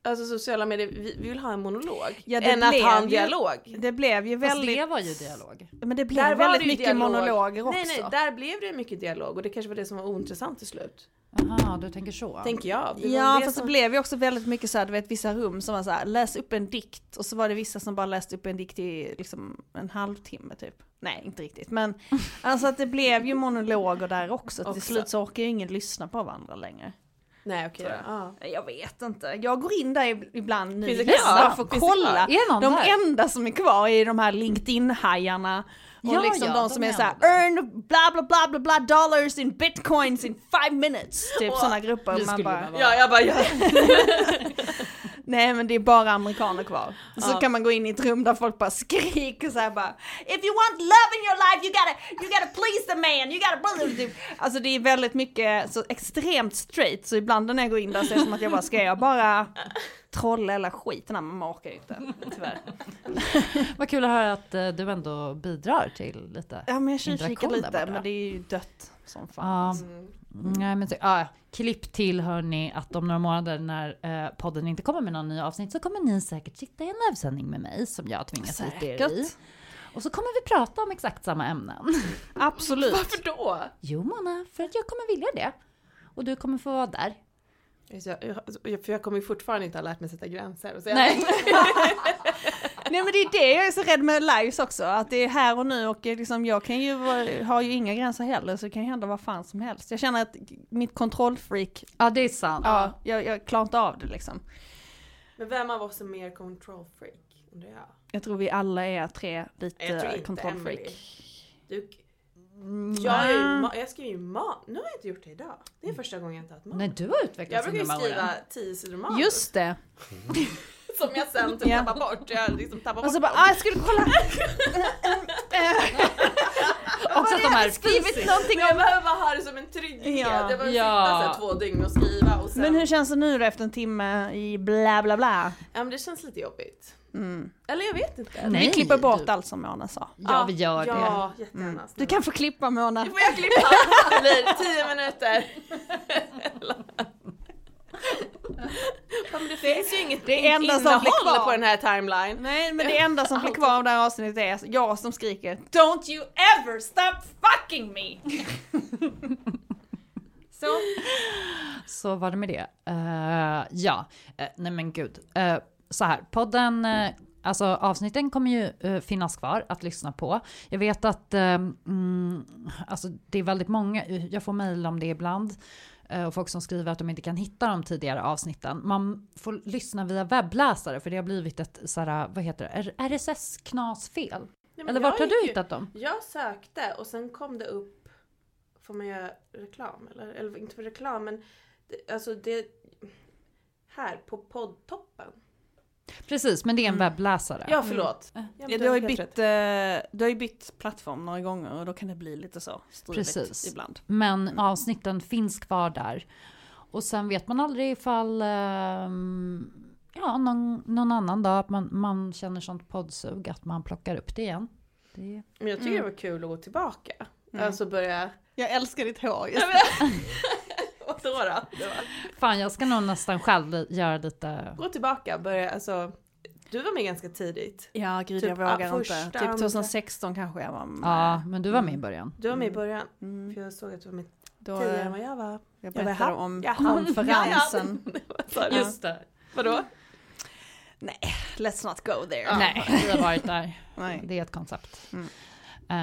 Alltså sociala medier, vi vill ha en monolog ja, än att ha en dialog. Det blev ju väldigt... Fast det var ju dialog. Men det blev där väldigt det mycket dialog. Monologer också. Nej, nej, där blev det mycket dialog och det kanske var det som var ointressant till slut. Jaha, du tänker så. Tänker jag. Det ja, det fast som... det blev ju också väldigt mycket så här, du vet, vissa rum som var så här, läs upp en dikt. Och så var det vissa som bara läste upp en dikt i liksom en halvtimme typ. Nej, inte riktigt. Men alltså att det blev ju monologer där också. också. Till slut så orkar ju ingen lyssna på varandra längre. Nej, okej. Okay, jag. Ja. jag vet inte. Jag går in där ibland nu. Ja, för att kolla. De här? Enda som är kvar är de här LinkedIn-hajarna. Och ja, liksom ja, de, de som är, är så här, earn bla bla bla bla bla dollars in bitcoins in five minutes. Typ sådana grupper. Man bara, ja, jag bara, ja. Nej, men det är bara amerikaner kvar. Och så ja. Kan man gå in i ett rum där folk bara skriker så här bara, if you want love in your life, you gotta, you gotta please the man, you gotta... Alltså det är väldigt mycket, så extremt straight. Så ibland när jag går in där så är det som att jag bara, ska jag bara... trolla eller skiten när man orkar inte tyvärr. Vad kul att höra att du ändå bidrar till lite. Ja, men jag kikar lite bara. Men det är ju dött som fan. Uh, mm. Nej, men så, uh, klipp till hörni att om några månader när uh, podden inte kommer med någon ny avsnitt så kommer ni säkert sitta i en livesändning med mig som jag tvingas hit er i. Och så kommer vi prata om exakt samma ämnen. Absolut. Varför då? Jo Mona, för att jag kommer vilja det. Och du kommer få vara där. Jag, jag, för jag kommer ju fortfarande inte ha lärt mig att sätta gränser och säga. Nej. Nej, men det är det jag är så rädd med lives också. Att det är här och nu och liksom jag kan ju, har ju inga gränser heller. Så det kan ju hända vad fan som helst. Jag känner att mitt kontrollfreak. Ja, det är sant. Ja, jag, jag klarar inte av det liksom. Men vem av oss är mer kontrollfreak? Undrar jag. Jag tror vi alla är tre lite kontrollfreak. Du... Jag, ju, jag skriver ju manus. Nu har jag inte gjort det idag. Det är första gången jag inte har ett manus. Nej, du har utvecklat sina manus. Jag brukar skriva tio sidor manus. Just det. Som jag sen typ yeah. tappar bort. Jag liksom tappar alltså bort. Bara, ah, jag skulle kolla. Också att de här skrivit någonting. Jag behöver ha det som en trygghet. Ja. Det var att ja. sitta två dygn och skriva. Och sen... Men hur känns det nu då efter en timme i bla bla bla? Ja, men det känns lite jobbigt. Mm. Eller jag vet inte. Nej, vi klipper bort du... allt som Mona sa. Ja, vi gör det. Ja, jättegärna. Mm. Du kan få klippa Mona. Du får jag klippa. Det blir tio minuter. Men det finns ju inget det enda som blir kvar på den här timeline. Nej, men det enda som blir kvar av det här avsnittet är jag som skriker don't you ever stop fucking me. Så Så var det med det. Uh, ja, uh, nej men gud. Uh, så här, podden, uh, alltså avsnitten kommer ju uh, finnas kvar att lyssna på. Jag vet att uh, mm, alltså det är väldigt många, jag får mejl om det ibland. Och folk som skriver att de inte kan hitta de tidigare avsnitten. Man får lyssna via webbläsare. För det har blivit ett såhär, vad heter det? R S S-knasfel. Nej, eller vart har du hittat dem? Jag sökte och sen kom det upp. Får man göra reklam? Eller, eller inte för reklam men alltså det här på poddtoppen. Precis, men det är en mm. webbläsare. Ja, förlåt. Mm. Ja, du, har ju bytt, du har ju bytt plattform några gånger och då kan det bli lite så strivigt ibland. Men mm. avsnitten finns kvar där. Och sen vet man aldrig ifall ja, någon, någon annan dag att man, man känner sånt poddsug att man plockar upp det igen. Det... Men jag tycker mm. det var kul att gå tillbaka. Mm. Alltså börja... Jag älskar ditt hår just nu. Då då. Fan, jag ska nog nästan själv göra lite... Gå tillbaka, börja, alltså... Du var med ganska tidigt. Ja, gud, typ, jag vågar ah, inte. Typ tjugohundrasexton kanske jag var med. Ja, men du var med i början. Du var med i början. Mm. För jag såg att du var med då, tidigare än vad jag var. Jag berättade jag var om konferensen. Ja, ja. Just det. Vadå? nej, let's not go there. Ja. Nej, vi har varit där. Nej. Det är ett koncept. Mm.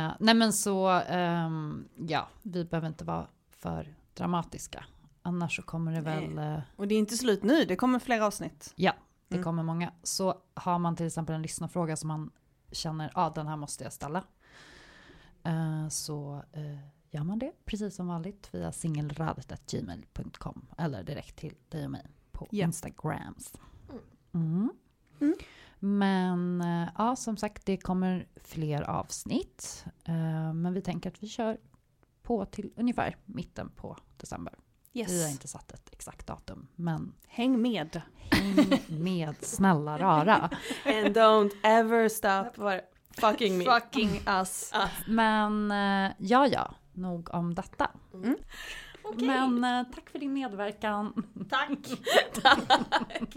Uh, nej men så, um, ja, vi behöver inte vara för dramatiska. Annars så kommer det väl... Uh... Och det är inte slut nu, det kommer flera avsnitt. Ja, det mm. kommer många. Så har man till exempel en lyssnarfråga som man känner, ja ah, den här måste jag ställa. Uh, så... Uh... gör man det precis som vanligt via singelrådet at gmail dot com eller direkt till dig och mig på yeah. Instagrams. Mm. Mm. Men ja, som sagt, det kommer fler avsnitt. Men vi tänker att vi kör på till ungefär mitten på december. Yes. Vi har inte satt ett exakt datum, men häng med. Häng med, snälla rara. And don't ever stop fucking me. Fucking us. Uh. Men ja, ja. Nog om detta. Mm. Okay. Men eh, tack för din medverkan. Tack. Tack.